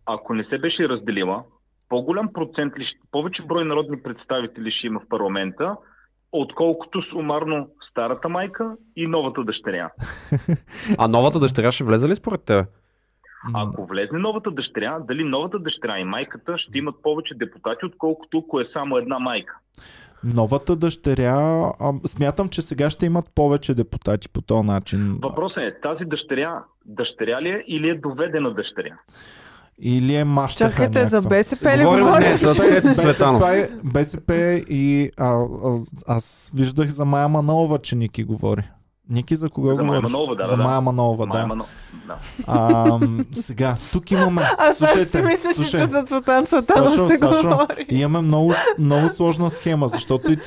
ако не се беше разделила, по-голям процент ли, повече брой народни представители ще има в парламента, отколкото сумарно старата майка и новата дъщеря. А новата дъщеря ще влезе ли според тебе? Ако влезе новата дъщеря, дали новата дъщеря и майката ще имат повече депутати, отколкото ако е само една майка? Новата дъщеря, смятам, че сега ще имат повече депутати по този начин. Въпросът е, тази дъщеря ли е или е доведена дъщеря? Или е мащаха някаква. Чакайте, за БСП ли говорите? БСП и... Аз виждах за Майя Манова, че Ники говори. Ники за кого говориш? За Майя Манова, да. Сега, тук имаме... А сега си мислиш, че за Цветанов се говори. Имаме много сложна схема, защото и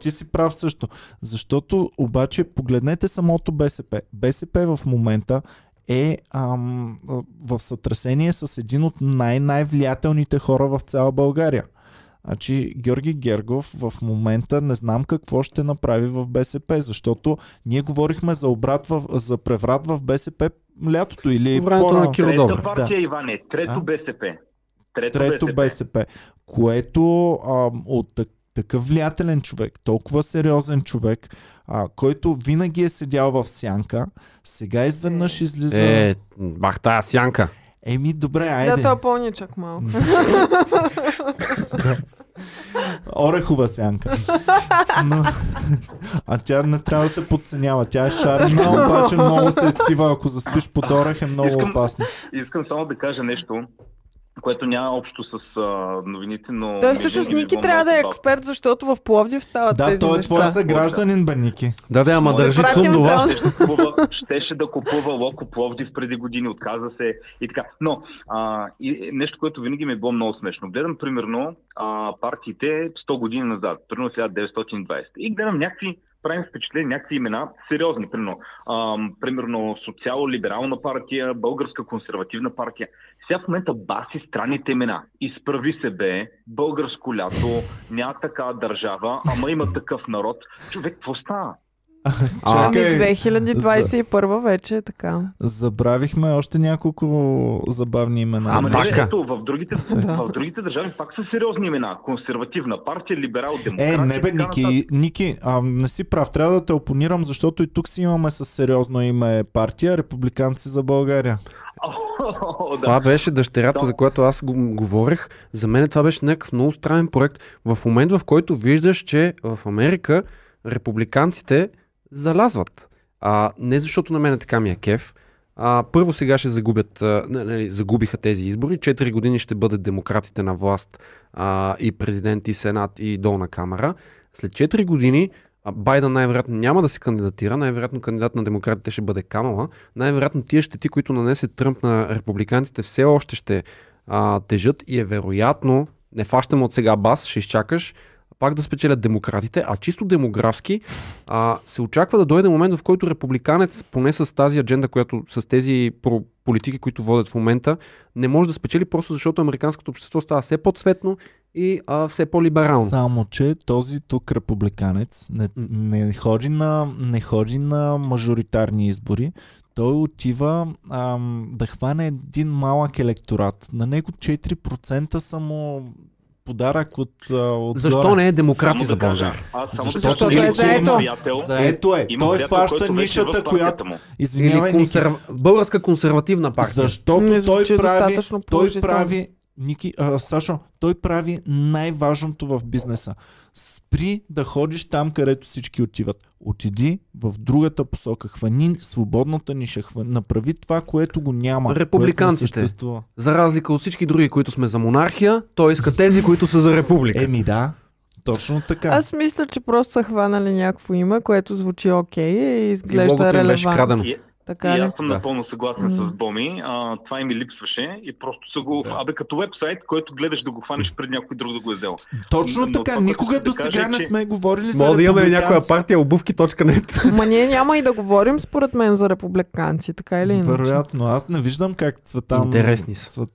ти си прав също. Защото обаче погледнете самото БСП. БСП в момента е в сътресение с един от най-влиятелните хора в цяла България. Значи Георги Гергов в момента не знам какво ще направи в БСП, защото ние говорихме за преврат в БСП лятото или по-рано. Трето партия, Иване, трето БСП. Трето БСП, което от такъв влиятелен човек, толкова сериозен човек, който винаги е седял в сянка, сега изведнъж излиза... Бах тая сянка! Еми, добре, айде. Да, това пълничък малко. Орехова сянка. Но... А тя не трябва да се подценява. Тя е шарена, обаче много се изтива. Ако заспиш под орех е много опасно. Искам само да кажа нещо, което няма общо с новините, но... Той всъщност Ники трябва да е експерт, защото в Пловдив стават тези неща. Да, той е твой съгражданин, бе, Ники. Да, ама държи цум до вас. Щеше да купува Локо Пловдив преди години, отказа се и така. Но нещо, което винаги ми е било много смешно. Гледам, примерно, партиите 100 години назад, примерно 1920. И гледам някакви, правим впечатление, някакви имена сериозни, примерно социално-либерална партия, българска консервативна партия. Сега в момента баси странните имена. Изправи се БГ, българско лято, няма така държава, ама има такъв народ. Човек, какво става? Ами 2021 вече е така. Забравихме още няколко забавни имена. В другите държави пак са сериозни имена. Консервативна партия, либерал, демократ. Не бе, Ники, не си прав. Трябва да те опонирам, защото и тук си имаме със сериозно име партия Републиканци за България. Това беше дъщерята, за която аз говорех. За мен това беше някакъв много странен проект. В момент, в който виждаш, че в Америка републиканците залязват. Не защото на мен така ми е кеф. Първо сега ще загубиха тези избори. 4 години ще бъдат демократите на власт и президент, и сенат, и долна камера. След 4 години Байден най-вероятно няма да се кандидатира, най-вероятно кандидат на демократите ще бъде Камала, най-вероятно тия щети, които нанесе Тръмп на републиканците, все още ще тежат и е вероятно, не фащаме от сега бас, ще изчакаш, пак да спечелят демократите, а чисто демографски се очаква да дойде момент, в който републиканец, поне с тази адженда, която с тези политики, които водят в момента, не може да спечели просто защото американското общество става все по-цветно и все по-либерално. Само че този тук републиканец не ходи на мажоритарни избори. Той отива да хване един малък електорат. На него 4% само подарък от защо не е демократи за България? Защото е заето. Заето е. Той хваща нишата, която... Извинявай, Българска консервативна партия. Защото той прави... Ники, Сашо, той прави най-важното в бизнеса. Спри да ходиш там, където всички отиват. Отиди в другата посока. Хвани свободната ниша. Направи това, което го няма. Републиканците, за разлика от всички други, които сме за монархия, той иска тези, които са за република. Еми да. Точно така. Аз мисля, че просто са хванали някакво име, което звучи окей и изглежда релевантно. И аз съм напълно съгласен с Боми. Това и ми липсваше и просто са го... Да. Абе, като вебсайт, който гледаш да го хванеш пред някой друг да го е взел. Точно така. Никога до сега не сме говорили за републиканци. Мога да имаме някоя партия обувки.нет. Ма ние няма и да говорим според мен за републиканци, така или иначе. Вероятно. Аз не виждам как Цветан... Интересни са.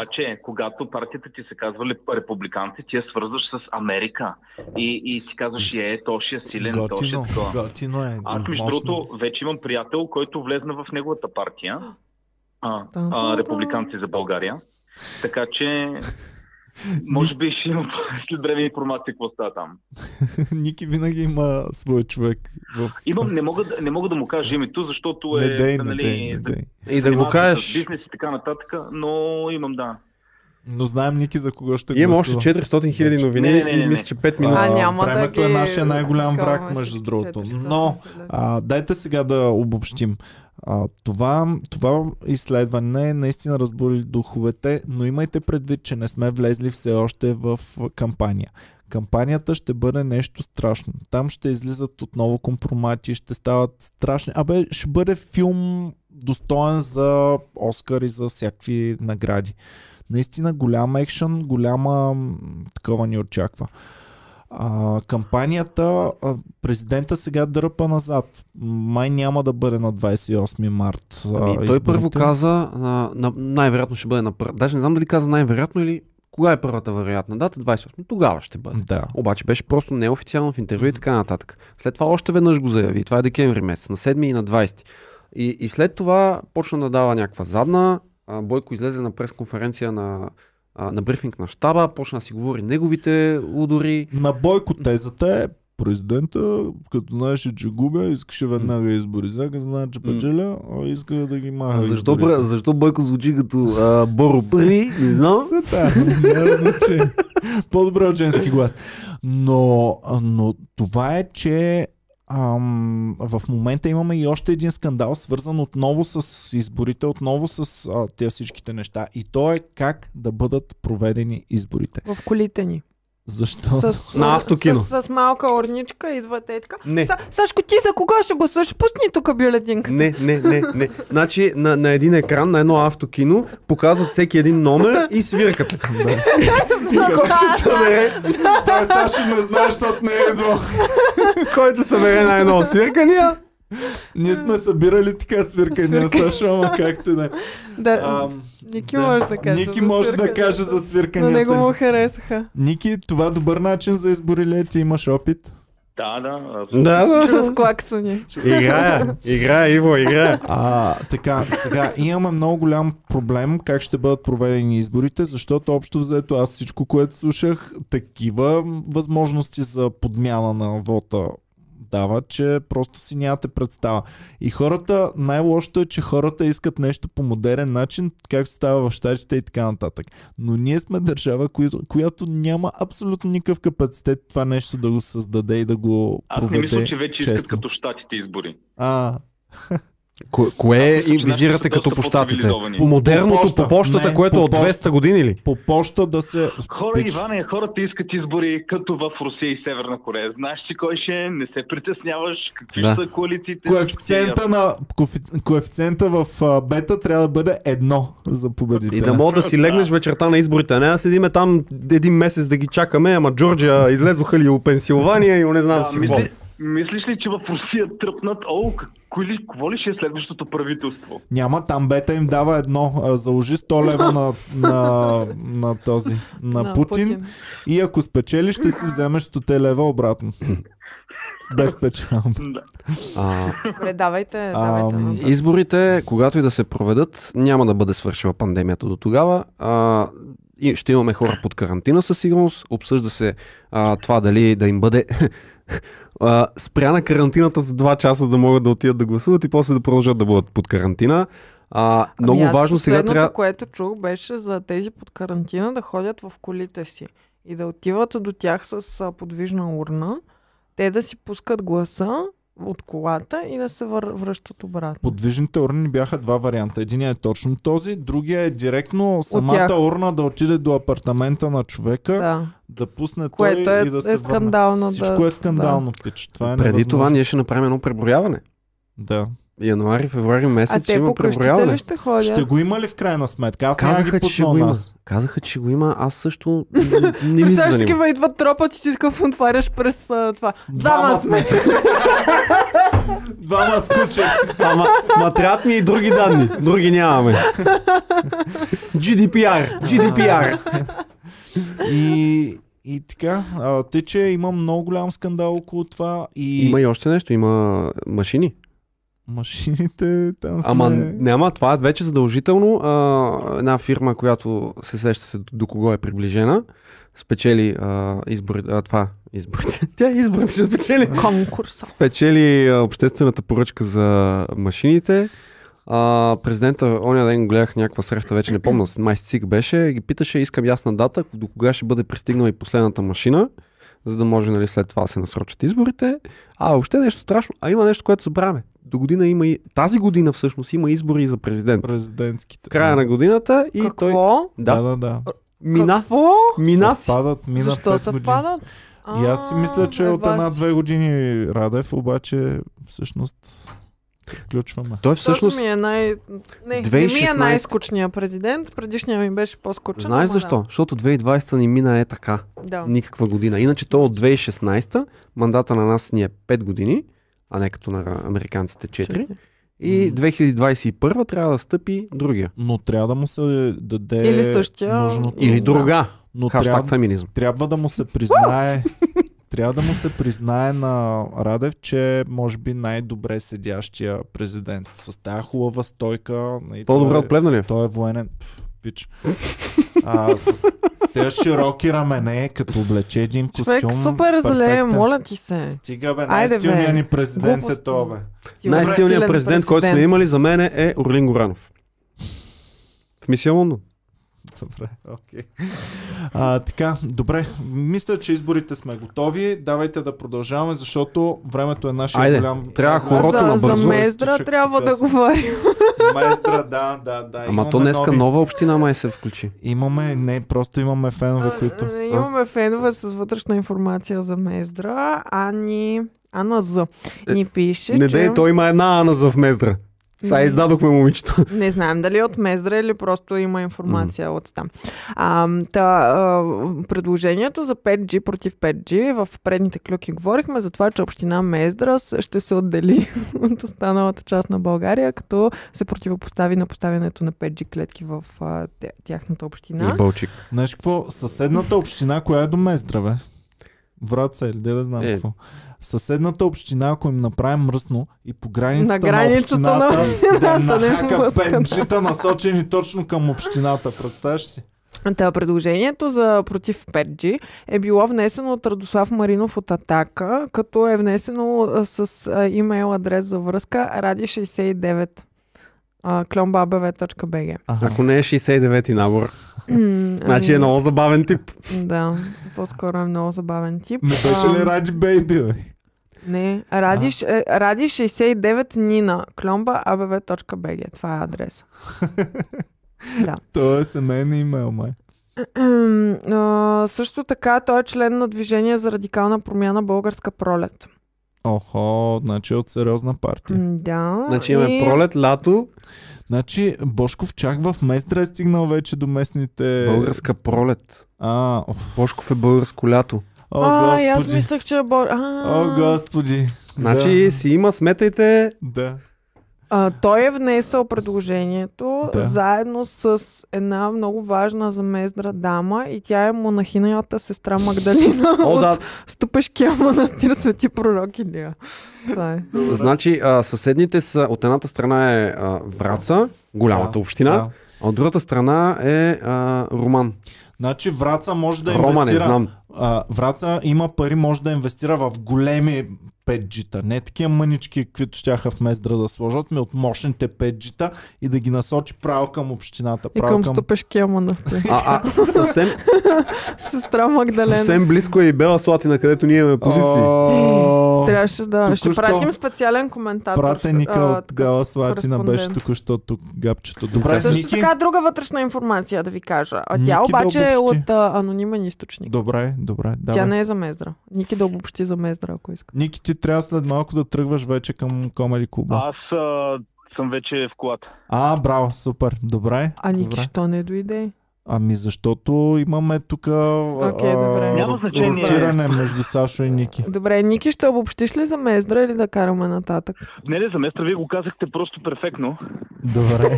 Обаче, когато партията ти се казва републиканци, ти я свързваш с Америка и си казваш, то ще е силен, то ще е това. Аз между другото вече имам приятел, който влезна в неговата партия. Републиканци за България. Така че може би ще има след време информация какво става там. Ники винаги има своя човек. Не мога да му кажа името, защото е... Не дей. И да го кажеш... Бизнес и така нататък, но имам да. Но знаем, Ники, за кого ще гласува. Има още 400 000 новини и мисля, че 5 минути. Времето е нашия най-голям враг, между другото. Но дайте сега да обобщим. Това изследване наистина разбуди духовете, но имайте предвид, че не сме влезли все още в кампания. Кампанията ще бъде нещо страшно. Там ще излизат отново компромати, ще стават страшни. Абе, ще бъде филм достоен за Оскар и за всякакви награди. Наистина голям екшън, голяма такова ни очаква. Кампанията, президента сега дърпа назад. Май няма да бъде на 28 март. Той първо каза, най-вероятно ще бъде на... Даже не знам дали каза най-вероятно или кога е първата вероятна дата, 28, тогава ще бъде. Да. Обаче беше просто неофициално в интервю и така нататък. След това още веднъж го заяви. Това е декември месец, на 7 и на 20. И след това почна да дава някаква задна. Бойко излезе на пресконференция на брифинг на щаба, почна да си говори неговите удари. На Бойко тезата е: президента, като знаеше, че губя, искаше веднага избори. Сега знае, че печеля, а иска да ги маха. Защо Бойко звучи като Боро Бри? Не знам. По-добре от женски глас. Но това е, че в момента имаме и още един скандал, свързан отново с изборите, отново с тези всичките неща. И то е как да бъдат проведени изборите. В колите ни. Защо? На автокино. С малка орничка идва тетка. Сашко, ти за кога ще гласуваш? Пусни тук бюлетинката. Не. Значи на един екран, на едно автокино, показват всеки един номер и свирката. Той Сашо не знаеш, защото не е едно. Който събере на едно свиркания. Ние сме събирали така свиркания, Сашо, ама както и да е. Ники може да каже. Ники може да каже за свирканията. Но него му харесаха. Ники, това добър начин за избори ли е? Ти имаш опит? Да. С клаксони. Играе, Иво. Така, сега имаме много голям проблем как ще бъдат проведени изборите, защото общо взето аз всичко, което слушах, такива възможности за подмяна на вота дава, че просто си нямате представа. И хората, най-лошото е, че хората искат нещо по модерен начин, както става в щатите и така нататък. Но ние сме държава, която няма абсолютно никакъв капацитет това нещо да го създаде и да го проведе честно. Аз не мисля, че вече искат като щатите избори. Кое визирате като по щатите? По модерното, по пощата, което е от 200 години ли? По поща да се... Хора, Иване, хората искат избори като в Русия и Северна Корея. Знаеш ти кой ще е, не се притесняваш, какви са коалициите... Коефициента в бета трябва да бъде 1 за победителя. И да мога да си легнеш вечерта на изборите. Не да седиме там един месец да ги чакаме, ама Джорджия излезоха ли у Пенсилвания и не знам си какво. Мислиш ли, че в Русия тръпнат? О, какво ли ще е следващото правителство? Няма, там бета им дава 1. Заложи 100 лева на този, на Путин. И ако спечелиш, ще си вземеш 100 лева обратно. Без печалба. Давайте. Изборите, когато и да се проведат, няма да бъде свършила пандемията до тогава. Ще имаме хора под карантина със сигурност. Обсъжда се това дали да им бъде... спряна карантината за 2 часа да могат да отидат да гласуват и после да продължат да бъдат под карантина. Много важно сега трябва... което чух беше за тези под карантина да ходят в колите си и да отиват до тях с подвижна урна, те да си пускат гласа от колата и да се връщат обратно. Подвижните урни бяха 2 варианта. Единият е точно този, другия е директно самата урна да отиде до апартамента на човека, да пусне той и да се върне. Всичко е скандално, пич. Това е преди невъзможно. Това ние ще направим едно преброяване. Да. Януари, февруари месец ще има преброяване. Ще го има ли в крайна сметка? Аз казаха, че го има. Казаха, че го има, аз също не ми се занимам. Такива идват тропа, че ти такъв отваряш през това. Двама сме! Двама скучат. Ма трябват ми и други данни. Други нямаме. GDPR. И така, тъй че има много голям скандал около това. Има и още нещо, има машини. Машините там са. Ама няма, това е вече задължително. Една фирма, която се сеща се до кого е приближена, спечели изборите. Тя изборите ще спечели. Конкурса. Спечели обществената поръчка за машините. Президента, оня ден гледах някаква среща, вече не помня, майсцик беше, ги питаше, искам ясна дата, до кога ще бъде пристигнала и последната машина, за да може след това да се насрочат изборите. Въобще нещо страшно. Има нещо, което забравяме. До година има и... Тази година всъщност има избори за президент. Президентските. Края на годината и какво? Той... Да. Мина си. Защо съвпадат? И аз си мисля, че от 1-2 години Радев, обаче всъщност... Включваме. Той всъщност... Не ми е най-скучния президент. Предишният ми беше по-скучен. Знаеш защо? Защото 2020 ни мина е така. Да. Никаква година. Иначе то от 2016 мандата на нас ни е 5 години. А не като на американците 4. И 2021 трябва да стъпи другия. Но трябва да му се даде... Или същия... Или друга. Хаштаг феминизъм. Трябва да му се признае... Трябва да му се признае на Радев, че може би най-добре седящия президент. С тая хубава стойка... По-добре от Плевнелиев. Той е военен... Пич. С тези широки рамене, като облече един костюм. Човек супер залее, моля ти се. Стига бе, най-стилният ни президент е това бе. Най-стилният президент, който сме имали за мен е Орлин Горанов. В Мисия Лондон. Добре, окей. Така, добре. Мисля, че изборите сме готови. Давайте да продължаваме, защото времето е нашия голям... Трябва хорото на бързо. За Мездра трябва да говорим. Мездра, да. Ама то днеска нова община май се включи. Имаме фенове, които... Имаме фенове с вътрешна информация за Мездра. Ана З. Ни пише, че... Той има една Ана З в Мездра. Сега издадохме момичето. Не знаем дали от Мездра или просто има информация от там. Предложението за 5G против 5G. В предните клюки говорихме за това, че община Мездра ще се отдели от останалата част на България, като се противопостави на поставянето на 5G клетки в тяхната община. И Бълчик. Знаеш какво? Съседната община, коя е до Мездра, бе? Враца или да знам какво. Съседната община, ако им направим мръсно и по границата на общината да нахака пенджита насочени точно към общината. Представяш си? Предложението за против 5G е било внесено от Радослав Маринов от Атака, като е внесено с имейл адрес за връзка radi69. klomba.bv.bg. Ако не е 69-ти набор. Значи е много забавен тип. Да, по-скоро е много забавен тип. Не беше ли Ради Бейби? Не, Радиш, Ради 69 Нина, klomba.abv.bg. Това е адреса. Да. Той е семейен имейл, май. Също така, той е член на Движение за радикална промяна Българска пролет. Охо, значи от сериозна партия. Да. Значи имаме и... пролет, лято. Значи Бошков чак в Местра е стигнал вече до местните... Българска пролет. А, Бошков е българско лято. О, Господи. Аз мислех, че е О, Господи. Значи да. Си има, сметайте. Да. Той е внесъл предложението заедно с една много важна за Мездра дама и тя е монахинята сестра Магдалина от Ступешкия монастир Свети Пророк Илия. Значи съседните са, от едната страна е Враца, голямата община, а от другата страна е Роман. Значи Враца може да инвестира. Роман, не знам. Враца има пари, може да инвестира в големи 5G-та. Не такива мънички, които щяха в Мездра да сложат, ми от мощните 5G-та и да ги насочи право към общината. Право и към Стопешкия монастир. Съвсем... Сестра Магдалена. Съвсем близко е и Бела Слатина, където ние имаме позиции. Трябваше да... Ще пратим специален коментатор. Пратеника от Бела Слатина беше току-що тук, гапчето. Добре, също Ники... така друга вътрешна информация да ви кажа. А тя обаче е от анонимен източник. Добре, добре. Тя не е за Мездра. Ники да обобщи за Мездра, ако иска. Ники, ти трябва след малко да тръгваш вече към Комеди клуба. Аз съм вече в колата. Браво, супер, добре. А Ники, що не дойде? Ами защото имаме тук ротиране между Сашо и Ники. Добре, Ники, ще обобщиш ли за Мездра или да караме нататък? Не, за Мездра вие го казахте просто перфектно. Добре.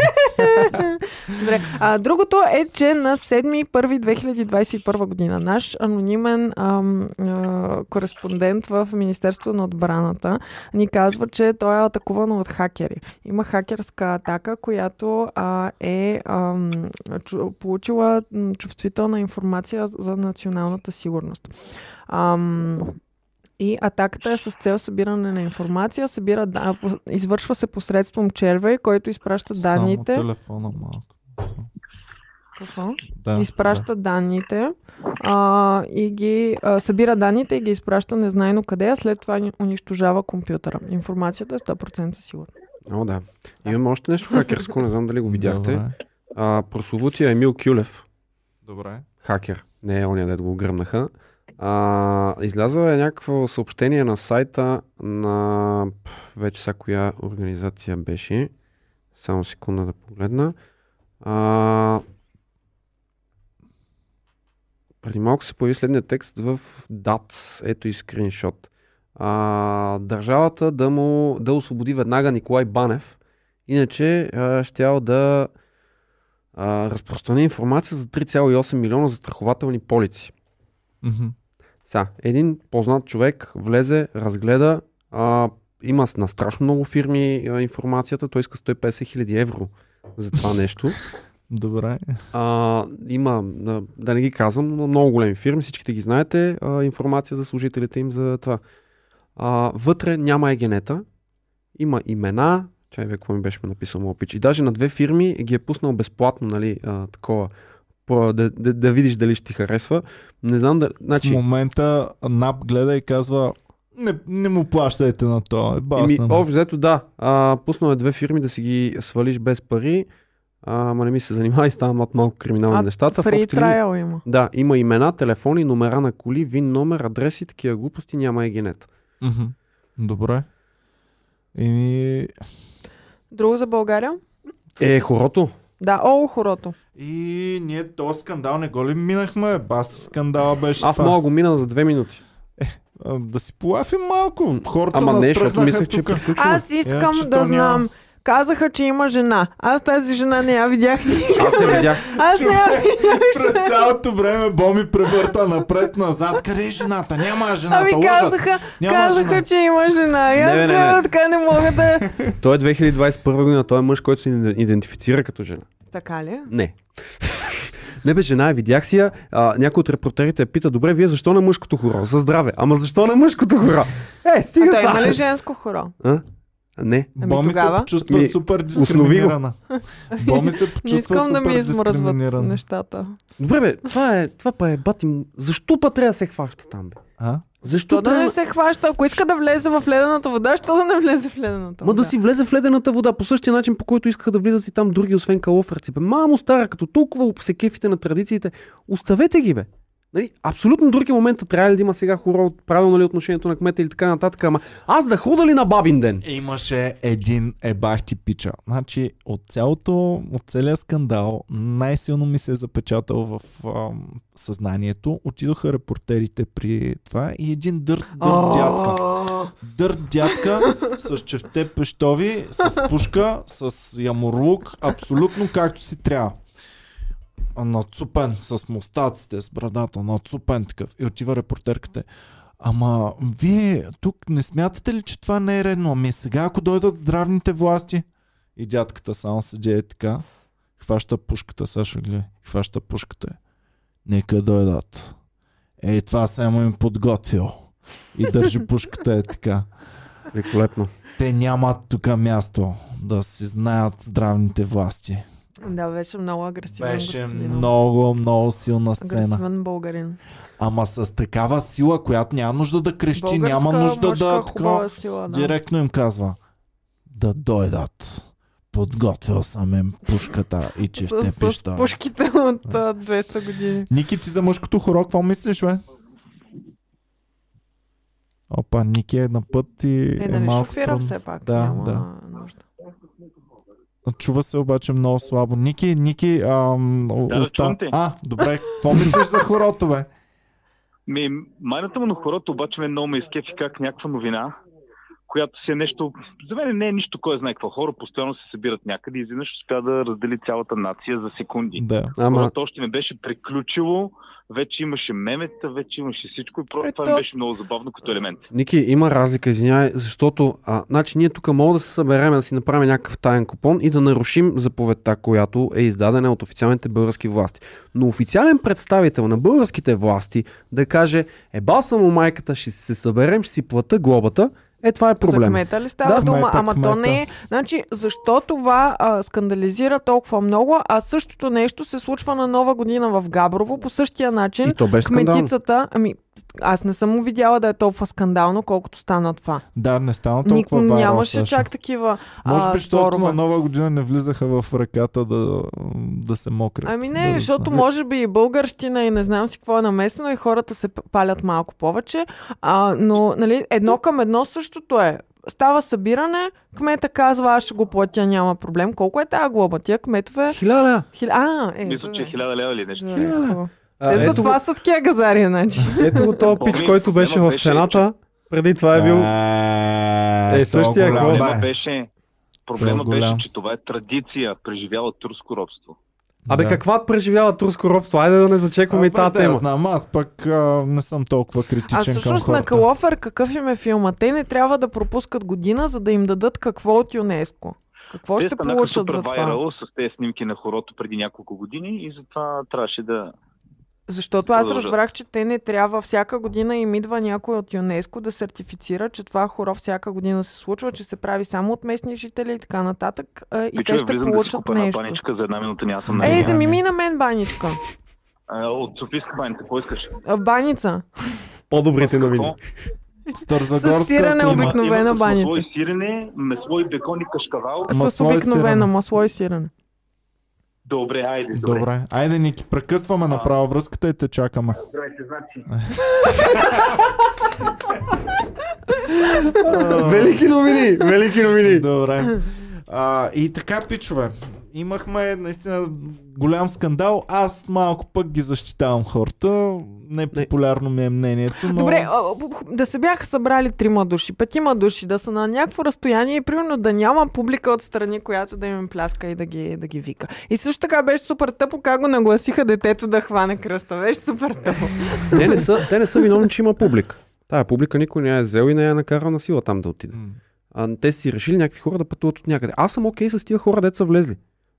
Добре. Другото е, че на 7.1.2021 година наш анонимен кореспондент в Министерството на отбраната ни казва, че той е атакуван от хакери. Има хакерска атака, която получила чувствителна информация за националната сигурност. И атаката е с цел събиране на информация, извършва се посредством червей, който изпраща данните. Само телефона малко. Какво? Да, изпраща данните и ги събира данните и ги изпраща незнайно къде, а след това унищожава компютъра. Информацията е 100% сигурна. О, да. Имаме още нещо хакерско, не знам дали го видяхте. Добре. Прословутия Емил Кюлев. Добре. Хакер. Не е ония, дето го гръмнаха. Излязва е някакво съобщение на сайта на вече са коя организация беше. Само секунда да погледна. Преди малко се появи следния текст в DATS. Ето и скриншот. Държавата да освободи веднага Николай Банев. Иначе щял да разпространи информация за 3,8 милиона застрахователни полици. Mm-hmm. Сега, един познат човек влезе, разгледа, има на страшно много фирми информацията, той иска 150 хиляди евро за това нещо. Добре. Има, да не ги казвам, но много големи фирми, всичките ги знаете, информация за служителите им за това. Вътре няма егенета, има имена, Чайве, какво ми беше написал Мопич. И даже на две фирми ги е пуснал безплатно, нали, такова, да видиш дали ще ти харесва. Не знам да... Значи... В момента НАП гледа и казва, не му плащайте на това. Общо, да. Пуснал е две фирми да си ги свалиш без пари. Ама не ми се занимава и става малко криминални нещата. Фри трайл има. Да, има имена, телефони, номера на коли, вин номер, адреси, такива глупости, няма егенет. Mm-hmm. Добре. Друго за България? Хорото. Да, хорото. И ние този скандал не го ли минахме? Баси скандала беше това. Аз много минах за 2 минути. Да си полафим малко. Хората настръхнаха тук. Аз искам да знам. Казаха, че има жена. Аз тази жена не я видях нищо. Аз я видях. През цялото време Боми превърта напред-назад. Къде е жената? Няма жената. Казаха, че има жена. И аз така не мога да... Той е 2021 година. Той е мъж, който се идентифицира като жена. Така ли? Не. Не бе, жена, видях си я. Някой от репортерите пита, добре, вие защо на мъжкото хоро? За здраве. Ама защо на мъжкото хоро? Стига са. Той има ли женско хоро? Не. Боми се почувства супер дискриминирана. Боми се почувства супер дискриминирана. Не искам да ми измръзват нещата. Добре бе, това па е батим. Защо трябва да се хваща там бе? Защо да не се хваща? Ако иска да влезе в ледената вода, що да не влезе в ледената вода? Ма да си влезе в ледената вода по същия начин, по който искаха да влизат и там други, освен калофърци. Бе, мамо стара, като толкова се кефите на традициите, оставете ги, бе. Нали, абсолютно други момента трябва ли да има сега хора от правилно ли отношението на кмета или така нататък, ама аз да хода ли на бабин ден? Имаше един ебахти пича. Значи от целия скандал най-силно ми се е запечатал в съзнанието. Отидоха репортерите при това и един дядка. Дърт дядка с чевте пещови, с пушка, с ямурлук, абсолютно както си трябва. Нацупен с мустаците, с брадата, нацупен такъв. И отива репортерката. Ама вие тук не смятате ли, че това не е редно? Ами сега ако дойдат здравните власти. И дядката само седи е така. Хваща пушката, Сашо гледа. Хваща пушката. Нека дойдат. Ей, това само им подготвил. И държи пушката е така. Великолепно. Те нямат тук място да си знаят здравните власти. Да, беше много агресивен. Беше много, много силна сцена. Агресивен българин. Ама с такава сила, която няма нужда да крещи, българска, няма нужда мъжка, да сила, да. Директно им казва да дойдат. Подготвил съм им пушката и че ще пища. Пушките от 200 години. Ники, ти за мъжкото хоро, какво мислиш, бе? Опа, Ники е на път и е малко шофира трудно. Все пак. Да, няма нужда. Чува се обаче много слабо. Ники, добре, какво мислиш за хорото, бе? Майната му на хорото обаче ме много ме изкефи как някаква новина, която си е нещо... За мен не е нищо, кой знае какво. Хора постоянно се събират някъде и изведнъж успя да раздели цялата нация за секунди. Да. Хорото още не беше приключило, вече имаше мемета, вече имаше всичко и просто това беше много забавно като елемент. Ники, има разлика, извинявай, защото ние тук мога да се съберем, да си направим някакъв таен купон и да нарушим заповедта, която е издадена от официалните български власти. Но официален представител на българските власти да каже, ебал съм у майката, ще се съберем, ще си плата глобата, това е проблем. За кмета ли става дума? Кмета, ама кмета. То не е. Значи, защо това скандализира толкова много, а същото нещо се случва на Нова година в Габрово, по същия начин. И то беше кметицата, аз не съм видяла да е толкова скандално, колкото стана това. Да, не стана толкова важно. Нямаше чак такива. Може би, защото на Нова година не влизаха в ръката да се мокрят. Защото може би и българщина и не знам си какво е намесено и хората се палят малко повече. Но нали, едно към едно същото е. Става събиране, кмета казва, аз ще го платя, няма проблем. Колко е тази глоба? Тия кметове... 1000 лева. Мисля, че 1000 лева или нещо. 1000 лева. Те за това са такива газари, значи. Ето го този пич, който беше в сената, преди това е бил... същия голям. Проблема беше, че това е традиция, преживяла турско робство. Абе, каква преживява турско робство? Айде да не зачекваме и тази тема. Знам, аз пък не съм толкова критичен към хората. А всъщност на Калофер какъв им е филма? Те не трябва да пропускат година, за да им дадат какво от ЮНЕСКО. Какво ще получат за това? С тези снимки на хорото преди няколко години и затова трябваше да... Защото аз разбрах, че те не трябва всяка година им идва някой от ЮНЕСКО да сертифицира, че това хоро всяка година се случва, че се прави само от местни жители и така нататък. И те ще получат нещо. Вземи ми на мен баничка. От Софийска баница, какво искаш? Баница. По-добрите новини. С сирене, обикновена баница. Масло и сирене, месло и бекон и кашкавал. С обикновена масло и сирене. Добре, айде. Добре. Айде, Ники, прекъсваме направо връзката и те чакаме. Велики новини! Велики новини! Добре. И така, пичове, имахме наистина голям скандал. Аз малко пък ги защитавам хората. Непопулярно ми е мнението, но... Добре, да се бяха събрали 3 души, 5 души, да са на някакво разстояние и примерно да няма публика отстрани, която да им пляска и да ги вика. И също така беше супер тъпо, как го нагласиха детето да хване кръста. Беше супер тъпо. Те не са виновни, че има публика. Тая публика никой не я е взел и не я накарал на сила там да отиде. Те си решили някакви хора да пътуват от някъде. Аз съм окей с тия хора, дето са влезли.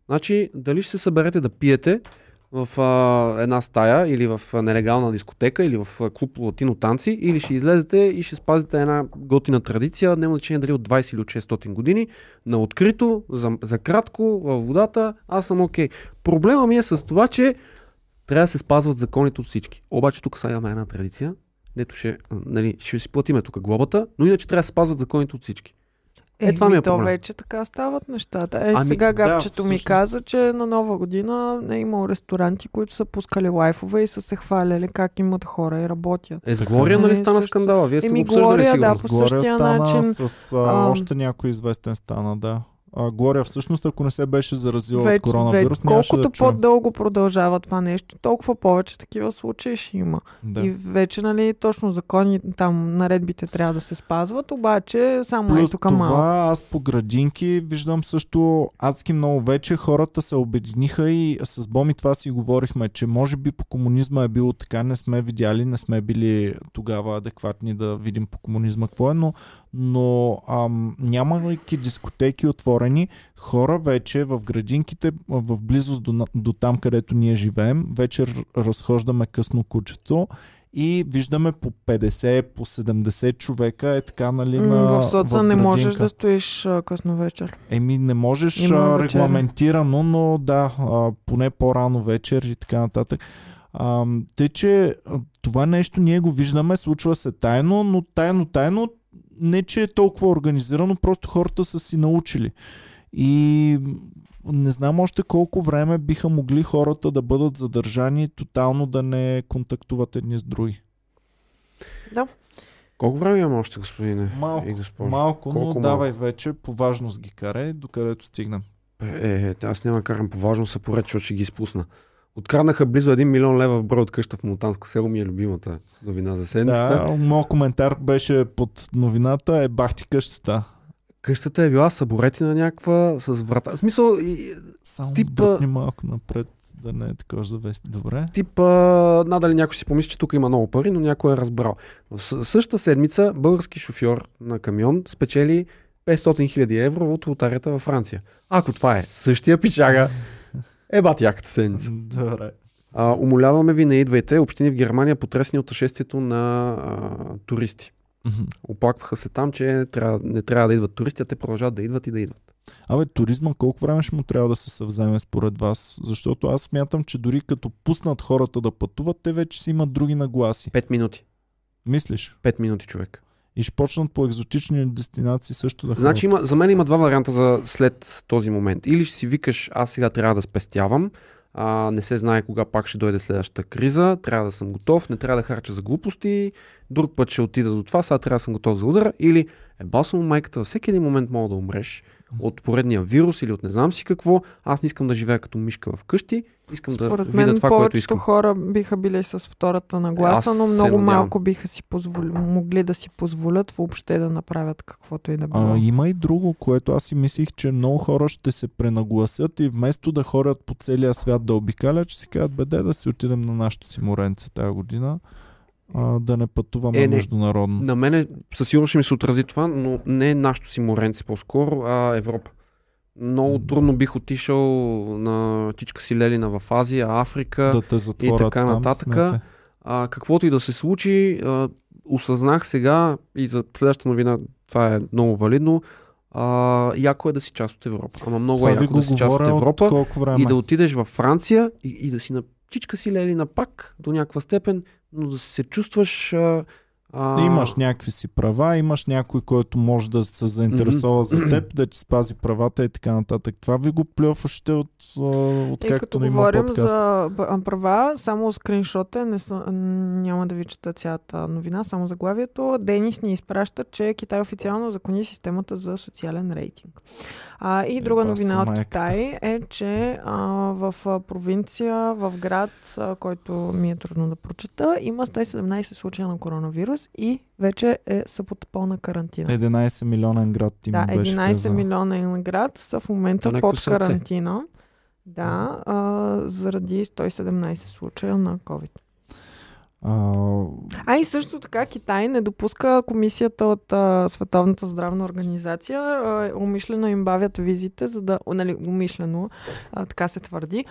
Значи, дали ще се съберете да пиете в една стая или в нелегална дискотека или в клуб латино танци, или ще излезете и ще спазите една готина традиция, няма значение дали от 20 или от 600 години, на открито, за кратко, във водата, аз съм окей. Проблема ми е с това, че трябва да се спазват законите от всички. Обаче тук сега има една традиция, дето ще, нали, ще си платиме тук глобата, но иначе трябва да спазват законите от всички. Това ми е проблем. То вече така стават нещата. Сега габчето всъщност... ми каза, че на Нова година е имал ресторанти, които са пускали лайфове и са се хваляли как имат хора и работят. С Глория, нали, стана скандала? Вие сте го обсъждали сигурно. Да, по същия начин. С още някой известен стана, да. Глория, всъщност, ако не се беше заразила от коронавирус, колкото по-дълго продължава това нещо, толкова повече такива случаи ще има. Да. И вече, нали, точно закони, там наредбите трябва да се спазват, обаче само плюс е тук малко. Това аз по градинки виждам също адски много вече. Хората се обединиха и с Боми това си говорихме, че може би по комунизма е било така, не сме видяли, не сме били тогава адекватни да видим по комунизма какво е, но нямайки дискотеки отворени, хора вече в градинките, в близост до там, където ние живеем, вечер разхождаме късно кучето и виждаме по 50, по 70 човека е така, нали, на в соца не можеш да стоиш късно вечер. Не можеш регламентирано, но да, поне по-рано вечер и така нататък. Тъй, че това нещо ние го виждаме, случва се тайно, но тайно не, че е толкова организирано, просто хората са си научили. И не знам още колко време биха могли хората да бъдат задържани, тотално да не контактуват едни с други. Да. Колко време имам още, господине? Малко, но давай вече по важност ги карай, докъдето стигнем. Аз няма карам по важност, а поред, че ще ги изпусна. Откраднаха близо 1 милион лева в брой от къща в Монтанско село, ми е любимата новина за седмицата. Да, моят коментар беше под новината е бахти къщата. Къщата е била съборетина някаква с врата. В смисъл... Само бутни малко напред, да не е такова завести. Добре. Типа, надали някой си помисли, че тук има много пари, но някой е разбрал. В същата седмица български шофьор на камион спечели 500 хиляди евро от лотарията във Франция. Ако това е същия пичага, бати яката седмица. Добре. Умоляваме ви, не идвайте. Общини в Германия потресени от нашествието на туристи. Mm-hmm. Оплакваха се там, че не трябва да идват туристи, а те продължават да идват и да идват. Абе, туризма колко време ще му трябва да се съвземе според вас? Защото аз смятам, че дори като пуснат хората да пътуват, те вече си имат други нагласи. 5 минути. Мислиш? 5 минути, човек. И ще почнат по екзотични дестинации също да ходят. Значи за мен има два варианта за след този момент. Или ще си викаш, аз сега трябва да спестявам, не се знае кога пак ще дойде следващата криза, трябва да съм готов, не трябва да харча за глупости, друг път ще отида до това, сега трябва да съм готов за удара. Или басно майката, във всеки един момент мога да умреш от поредния вирус или от не знам си какво, аз не искам да живея като мишка в къщи, искам според да видя това, което искам. Според мен повечето хора биха били с втората нагласа, но много малко биха си могли да си позволят въобще да направят каквото и да било. Има и друго, което аз си мислих, че много хора ще се пренагласят и вместо да ходят по целия свят да обикалят, ще си казват, беде да си отидем на нашото си моренце тази година. Да не пътуваме международно. На мене със сигурност ще ми се отрази това, но не нашото си моренци по-скоро, а Европа. Много трудно бих отишъл на чичка си лелина в Азия, Африка да и така нататък. Каквото и да се случи, осъзнах сега и за следващата новина, това е много валидно, яко е да си част от Европа. Ама много това е яко да си част от Европа и да отидеш във Франция и да си на чичка си лелина пак до някаква степен, но да се чувстваш... Имаш някакви си права, имаш някой, който може да се заинтересува за теб, да ти спази правата и така нататък. Това ви го плюваше от както не има подкаст. Като говорим за права, само скриншота, няма да ви чета цялата новина, само заглавието. Денис ни изпраща, че Китай официално закони системата за социален рейтинг. И друга новина от Китай е, че в провинция, в град, който ми е трудно да прочета, има 117 случая на коронавирус и вече са под пълна карантина. 11 милионен град ти ми беше казал. 11 милионен град са в момента под карантина. Да, заради 117 случая на COVID. И също така Китай не допуска комисията от Световната здравна организация. Умишлено им бавят визите, за да, нали, умишлено, така се твърди.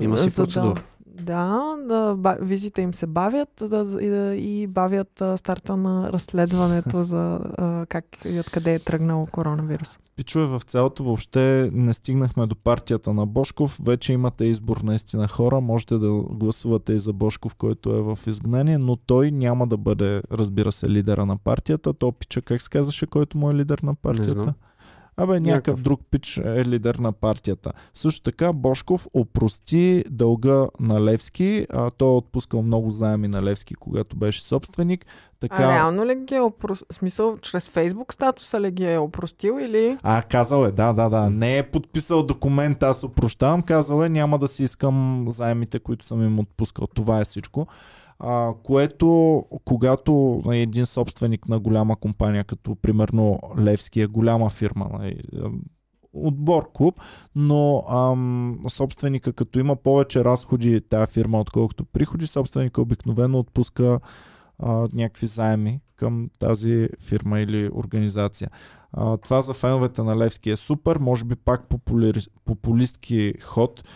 Има си процедура. Да, визите им се бавят и бавят старта на разследването за как и откъде е тръгнал коронавирус. Пичове, в цялото въобще не стигнахме до партията на Божков. Вече имате избор наистина, хора. Можете да гласувате и за Божков, който е в изгнание, но той няма да бъде, разбира се, лидера на партията. То пича, как се казваше, който му е лидер на партията? Абе, някакъв друг пич е лидер на партията. Също така Божков опрости дълга на Левски. Той е отпускал много заеми на Левски, когато беше собственик. Така... А реално ли ги е опростил? Смисъл, чрез Фейсбук статуса ли ги е опростил или... Казал е, да. Не е подписал документ, аз опрощавам. Казал е, няма да си искам заемите, които съм им отпускал. Това е всичко. Което, когато един собственик на голяма компания, като примерно Левски, е голяма фирма, отбор клуб, но собственика, като има повече разходи тая фирма, отколкото приходи, собственика обикновено отпуска някакви заеми към тази фирма или организация. Това за феновете на Левски е супер, може би пак популистки ход.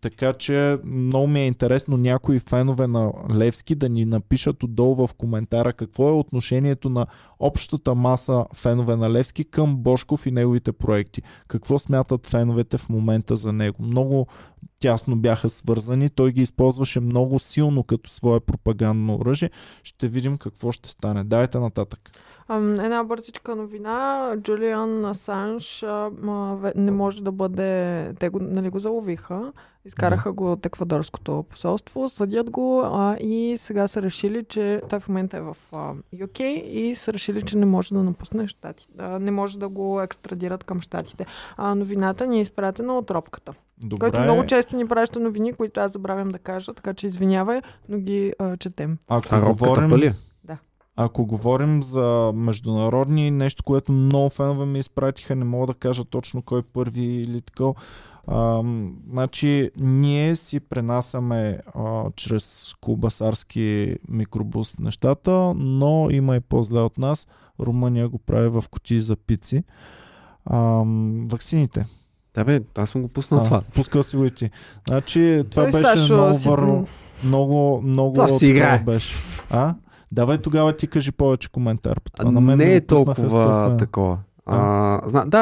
Така че много ми е интересно някои фенове на Левски да ни напишат отдолу в коментара какво е отношението на общата маса фенове на Левски към Божков и неговите проекти. Какво смятат феновете в момента за него? Много тясно бяха свързани. Той ги използваше много силно като свое пропагандно оръжие. Ще видим какво ще стане. Дайте нататък. Една бързичка новина. Джулиан Асанж не може да бъде... Те го, нали, го заловиха. Изкараха го от еквадорското посолство. Съдят го и сега са решили, че... Той в момента е в UK и са решили, че не може да напусне щатите. Не може да го екстрадират към щатите. Новината ни е изпратена от Робката. Добре. Който много често ни праща новини, които аз забравям да кажа. Така че извинявай, но ги четем. Робката пали? Ако говорим за международни, нещо, което много фенове ми изпратиха, не мога да кажа точно кой първи или така. Значи, ние си пренасяме чрез колбасарски микробус нещата, но има и по-зле от нас. Румъния го прави в кутии за пици. Ваксините. Да бе, аз съм го пуснал това. Пускал си го и ти. Значи, това беше Сашо, много върно. Много от това беше. Давай тогава ти кажи повече коментар. На мен не е толкова такова.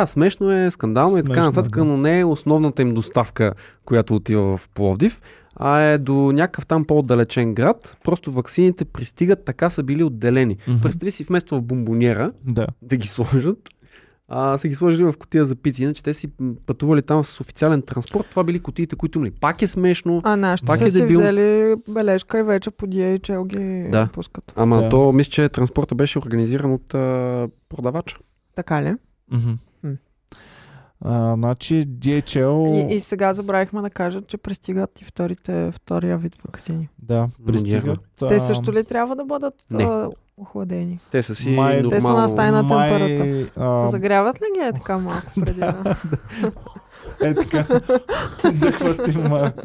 Смешно е, скандално и така нататък, но не е основната им доставка, която отива в Пловдив, а е до някакъв там по-отдалечен град. Просто ваксините пристигат, така са били отделени. Mm-hmm. Представи си вместо в бомбоньера да ги сложат, са ги сложили в кутия за пици, иначе те си пътували там с официален транспорт. Това били кутиите, които имали. Пак е смешно. Нашите са си взели бележка и вече по DHL ги пускат. То мисля, че транспорта беше организиран от продавача. Така ли? Значи DHL... И сега забравихме да кажат, че пристигат и втория вид ваксини. Да, пристигат. Те също ли трябва да бъдат охладени? Те са си нормално... Те са на стайна температура. Загряват ли ги така малко преди? Така. Дъхват им малко,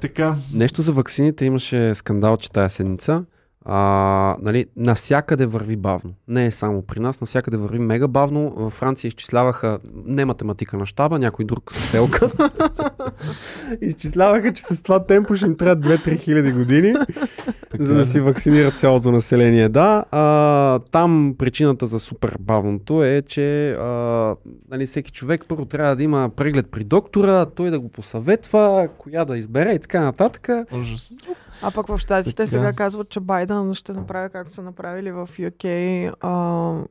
така. Нещо за ваксините имаше скандал, че тая седмица. Навсякъде върви бавно. Не е само при нас, навсякъде върви мега бавно. Във Франция изчисляваха, не математика на щаба, някой друг селка. Изчисляваха, че с това темпо ще им трябва 2-3 хиляди години, за да си вакцинират цялото население. Там причината за супер бавното е, че всеки човек първо трябва да има преглед при доктора, той да го посъветва, коя да избере и така нататък. А пък в щатите сега казват, че Байден ще направи, както са направили в UK,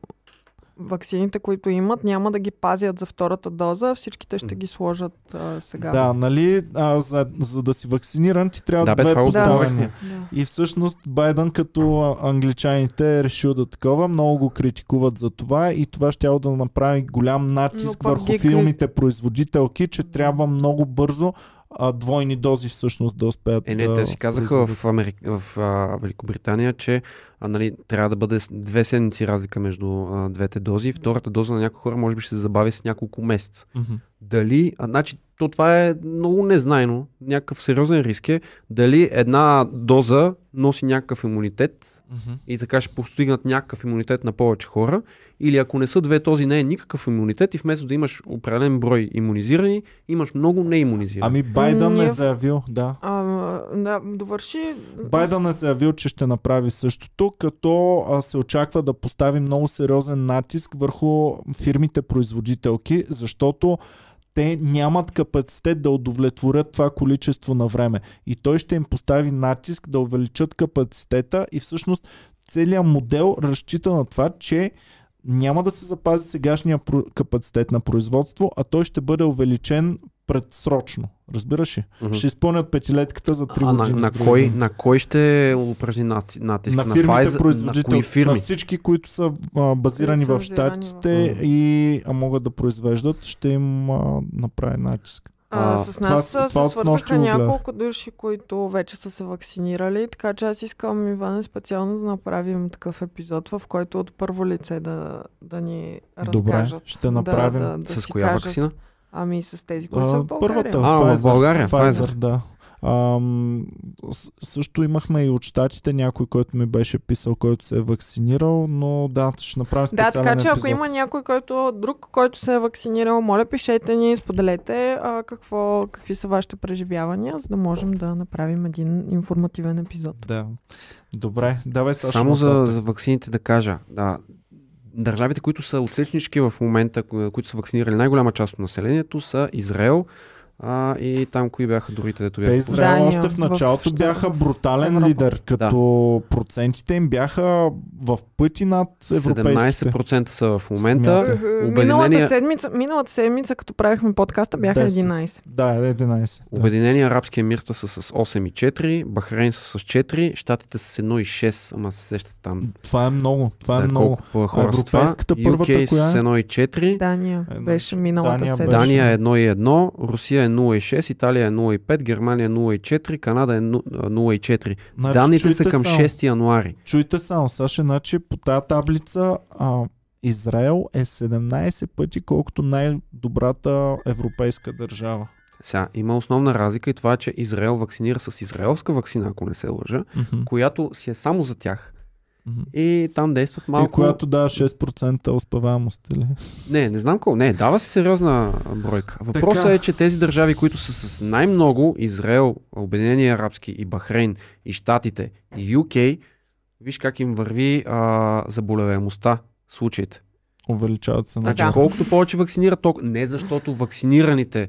ваксините, които имат, няма да ги пазят за втората доза, всичките ще ги сложат сега. За да си вакциниран, ти трябва да бъде поставяне. И всъщност Байден, като англичаните, е решил да такова. Много го критикуват за това и това щяло да направи голям натиск върху филмите производителки, че трябва много бързо двойни дози всъщност да успеят. Те си казаха в Великобритания, че нали, трябва да бъде 2 седмици разлика между двете дози. Втората доза на някои хора може би ще се забави с няколко месеца. Mm-hmm. Дали, значи, то това е много незнайно, някакъв сериозен риск е, дали една доза носи някакъв имунитет mm-hmm. и така ще постигнат някакъв имунитет на повече хора, или ако не са две, този не е никакъв имунитет и вместо да имаш определен брой имунизирани, имаш много неимунизирани. Ами Байден е заявил, да. Да, довърши. Байден е заявил, че ще направи същото, като се очаква да постави много сериозен натиск върху фирмите производителки, защото те нямат капацитет да удовлетворят това количество на време. И той ще им постави натиск да увеличат капацитета и всъщност целият модел разчита на това, че няма да се запази сегашния капацитет на производство, а той ще бъде увеличен предсрочно. Разбираш ли? Mm-hmm. Ще изпълнят 5-летката за 3 години. На кой ще упражни натиск? На фирмите производители, на всички, които са базирани в щатите и могат да произвеждат, ще им направи натиск. С нас се свързаха няколко души, които вече са се вакцинирали, така че аз искам, Иван, специално да направим такъв епизод, в който от първо лице да ни разкажат. Добре, ще направим. С коя вакцина? Ами с тези, които са в България. Първата, в България. Pfizer, да. Също имахме и от щатите някой, който ми беше писал, който се е вакцинирал, но да, ще направя специален епизод. Да, така че ако има някой, който се е вакцинирал, моля, пишете ни, споделете какви са вашите преживявания, за да можем да направим един информативен епизод. Да. Добре, давай Саша. Само за ваксините да кажа, да. Държавите, които са отличнички в момента, които са вакцинирали най-голяма част от населението, са Израел и там кои бяха другите, дето бяха. Израел още в началото бяха брутален лидер, като процентите им бяха в пъти над европейските. 17% са в момента. Миналата седмица, като правихме подкаста, бяха 11. Да, 11. Обединения арабски емирства са с 8,4, Бахрейн са с 4, щатите с 1,6, ама се сещат там. Това е много, Европейската първата, UK коя е? С 1,4. Дания беше миналата седмица. Дания е 1,1, Русия е 0,6, Италия е 0,5, Германия е 0,4, Канада е 0,4. Значи, данните са към 6 януари. Чуйте само, Саша, значи по тази таблица Израел е 17 пъти колкото най-добрата европейска държава. Сега, има основна разлика и това, че Израел вакцинира с израелска ваксина, ако не се лъжа, mm-hmm. която си е само за тях. И там действат малко. И която дава 6% успеваемост, или? Не знам колко. Не, дава се сериозна бройка. Въпросът е, че тези държави, които са с най-много, Израел, Обединения арабски и Бахрейн, и Щатите, и UK, виж как им върви заболеваемостта, случаите. Увеличават се. Значи, колкото повече вакцинират, не защото вакцинираните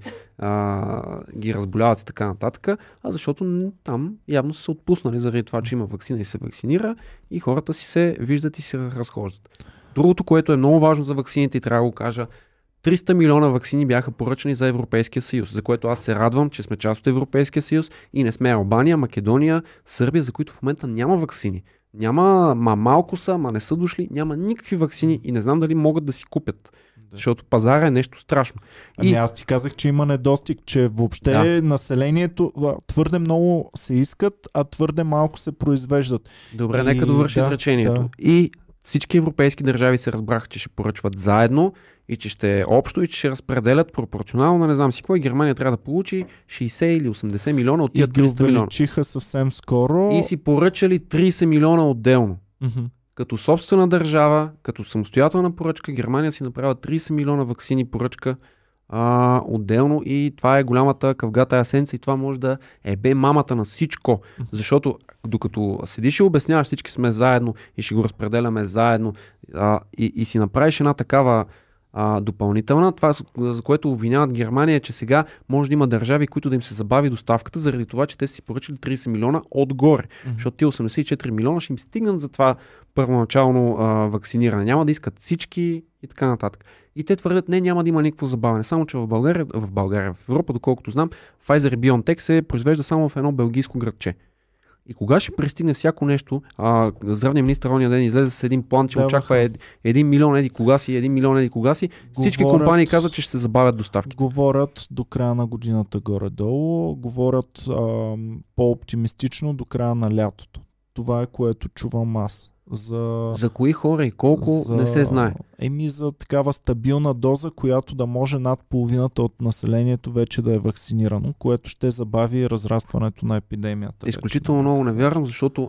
ги разболяват и така нататък, а защото там явно са се отпуснали заради това, че има вакцина и се вакцинира и хората си се виждат и се разхождат. Другото, което е много важно за вакцините и трябва да го кажа, 300 милиона вакцини бяха поръчани за Европейския съюз, за което аз се радвам, че сме част от Европейския съюз и не сме Албания, Македония, Сърбия, за които в момента няма вакцини. Няма, малко са, не са дошли, няма никакви ваксини и не знам дали могат да си купят, защото пазара е нещо страшно. Аз ти казах, че има недостиг, че въобще населението твърде много се искат, а твърде малко се произвеждат. Добре, нека довърши изречението. И всички европейски държави се разбраха, че ще поръчват заедно и че ще е общо и че ще разпределят пропорционално, не знам си какво. Германия трябва да получи 60 или 80 милиона от тия 300 милиона. И ги съвсем скоро. И си поръчали 30 милиона отделно. Mm-hmm. Като собствена държава, като самостоятелна поръчка, Германия си направила 30 милиона ваксини поръчка отделно и това е голямата къвгата ясенца и това може да е бе мамата на всичко. Mm-hmm. Защото докато седиш и обясняваш, всички сме заедно и ще го разпределяме заедно и си направиш една такава допълнителна. Това, за което обвиняват Германия, е, че сега може да има държави, които да им се забави доставката, заради това, че те си поръчали 30 милиона отгоре. Mm-hmm. Защото тия 84 милиона ще им стигнат за това първоначално вакциниране. Няма да искат всички и така нататък. И те твърдят, няма да има никакво забавяне. Само, че в Европа, доколкото знам, Pfizer и BioNTech се произвежда само в едно белгийско градче. И кога ще пристигне всяко нещо, здравният министър ония ден излезе с един план, че очаква 1 милион еди кога си, 1 милион еди кога си. Всички компании казват, че ще се забавят доставки. Говорят до края на годината горе-долу, говорят по-оптимистично до края на лятото. Това е което чувам аз. За кои хора и колко не се знае. За такава стабилна доза, която да може над половината от населението вече да е вакцинирано, което ще забави разрастването на епидемията. Изключително вече. Много невярно, защото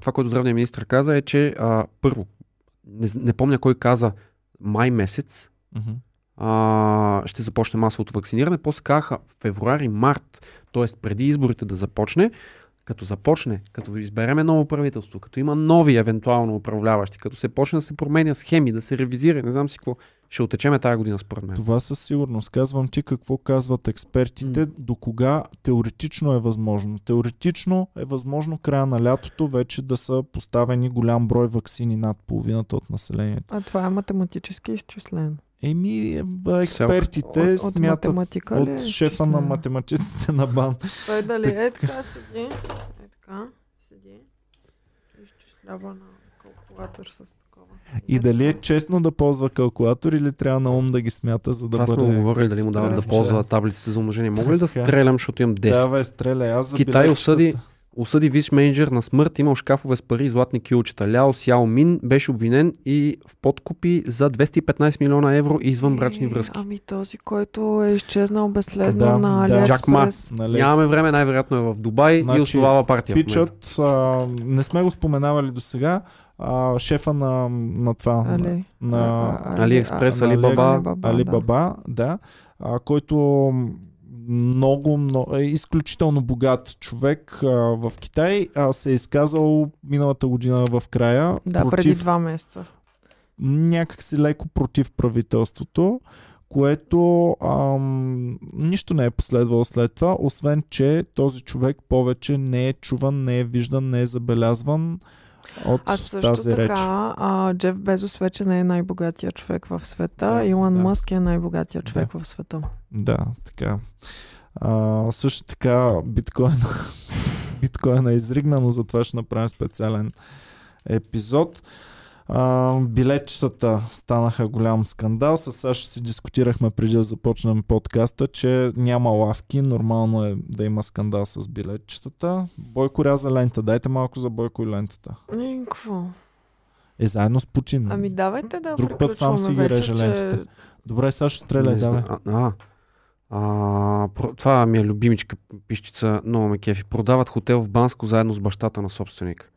това, което здравният министър каза е, че първо, не помня кой каза, май месец, ще започне масовото вакциниране, после казаха февруари-март, т.е. преди изборите да започне. Като започне, като избереме ново правителство, като има нови евентуално управляващи, като се почне да се променя схеми, да се ревизира, не знам си какво, ще отечеме тази година според мен. Това със сигурност. Казвам ти какво казват експертите, до кога теоретично е възможно. Теоретично е възможно края на лятото вече да са поставени голям брой ваксини над половината от населението. А това е математически изчислено. Експертите смятат от шефа на математиците на БАН. Той дали е така седи, изчислява на калкулатор с такова. И дали е честно да ползва калкулатор или трябва на ум да ги смята, за да бъде... Това сме говорили, дали му дават да ползва таблиците за умножение. Мога ли да стрелям, защото имам 10? Давай, стреляй, аз за билетчетата. Китай осъди висш менеджер на смърт, имал шкафове с пари и златни килчета. Ляо Сяо Мин беше обвинен и в подкупи за 215 милиона евро и извънбрачни връзки. Този, който е изчезнал безследно на AliExpress. Джак Ма. Нямаме време, най-вероятно е в Дубай и основава партия. Пичат, не сме го споменавали до сега, шефа на това. На AliExpress, Alibaba, който много изключително богат човек в Китай, се е изказал миналата година в края. Преди 2 месеца. Някак си леко против правителството, което нищо не е последвало след това, освен че този човек повече не е чуван, не е виждан, не е забелязван от тази реч. А също така, Джеф Безос вече не е най-богатия човек в света. Илон Мъск е най-богатия човек в света. Да, така. Също така, биткоин е изригнано, затова ще направим специален епизод. Билетчетата станаха голям скандал. С Сашо си дискутирахме преди да започнем подкаста, че няма лавки. Нормално е да има скандал с билетчетата. Бойко ряза лента. Дайте малко за Бойко и лентата. Какво? Заедно с Путин. Давайте да приключваме. Друг път сам си ги реже лентите. Добре, Сашо, стреляй, давай. Това ми е любимичка пищица, много ме кефи. Продават хотел в Банско заедно с бащата на собственика.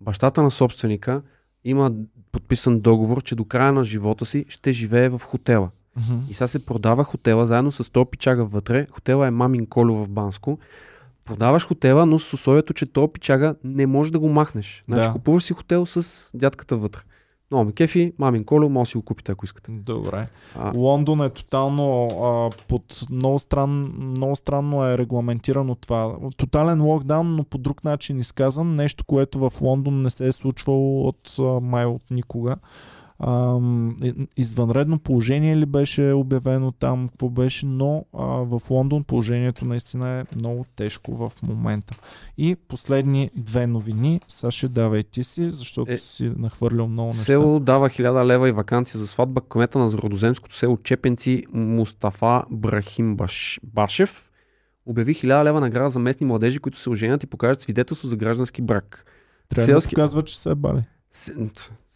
Бащата на собственика има подписан договор, че до края на живота си ще живее в хотела. И сега се продава хотела заедно с 100 пичага вътре. Хотела е Мамин Колю в Банско. Продаваш хотела, но с условието, че този пичага не може да го махнеш. Значи купуваш си хотел с дядката вътре. Но ме кефи, Мамин Колю, може да си го купите, ако искате. Добре. Лондон е тотално под много странно е регламентирано това. Тотален локдаун, но по друг начин изказан. Нещо, което в Лондон не се е случвало от май от никога. Извънредно положение ли беше обявено там, какво беше, но в Лондон положението наистина е много тежко в момента. И последни 2 новини, Саше, давай ти си, защото си нахвърлял много неща. Село дава 1000 лева и ваканция за сватба. Кмета на Зародоземското село Чепенци Мустафа Брахим Башев обяви 1000 лева награда за местни младежи, които се оженят и покажат свидетелство за граждански брак. Трябва да показва, че се е бали.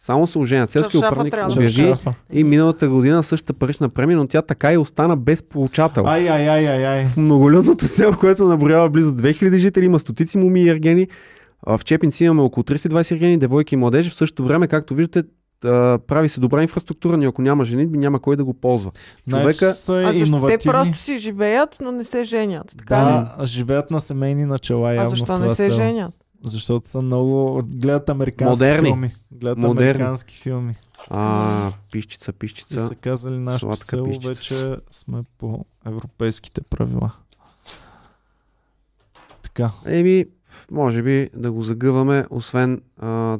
Само се оженят. Селски управник обяви и миналата година същата парична премия, но тя така и остана без получател. В многолюдното село, което наброява близо 2000 жители, има стотици моми и ергени. В Чепинци имаме около 320 ергени, девойки и младежи. В същото време, както виждате, прави се добра инфраструктура, но ако няма женитби, няма кой да го ползва. Те просто си живеят, но не се женят. Живеят на семейни начала. Защо не се женят? Защото са много... Гледат американски филми. Американски филми. Пищица. И са казали нашето село, вече сме по европейските правила. Така. Може би да го загъваме, освен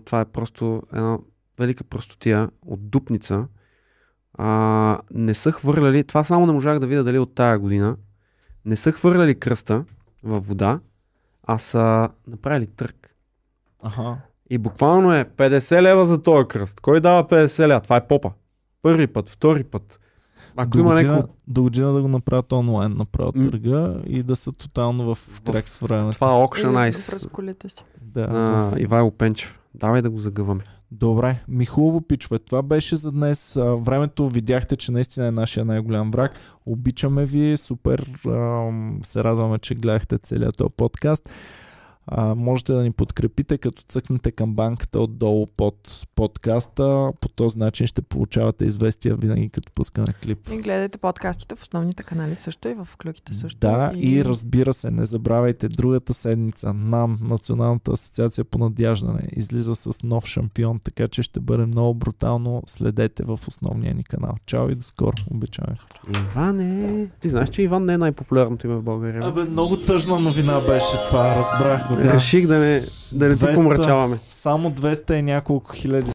това е просто една велика простотия от дупница. Не са хвърляли... Това само не можах да видя дали от тая година. Не са хвърляли кръста във вода, а са направили търг. И буквално е 50 лева за този кръст. Кой дава 50 лева? Това е попа. Първи път, втори път. До година да го направят онлайн, направят търга и да са тотално в крак с време. Това е auction nice. Ивайло Пенчев. Давай да го загъваме. Добре, Михайлово пичове, това беше за днес. Времето видяхте, че наистина е нашия най-голям враг. Обичаме ви, супер. Се радваме, че гледахте целият този подкаст. Можете да ни подкрепите, като цъкнете камбанката отдолу под подкаста. По този начин ще получавате известия винаги като пускаме клип. И гледайте подкастите в основните канали също и в клюките също. Да, и разбира се, не забравяйте, другата седмица нам, Националната асоциация по надяждане, излиза с нов шампион, така че ще бъде много брутално. Следете в основния ни канал. Чао и до скоро, обичаме. Иване, ти знаеш, че Иван не е най-популярното име в България. Абе, много тъжна новина беше това, разбрах. Реших да не ти помрачаваме. Само 200 и няколко хиляди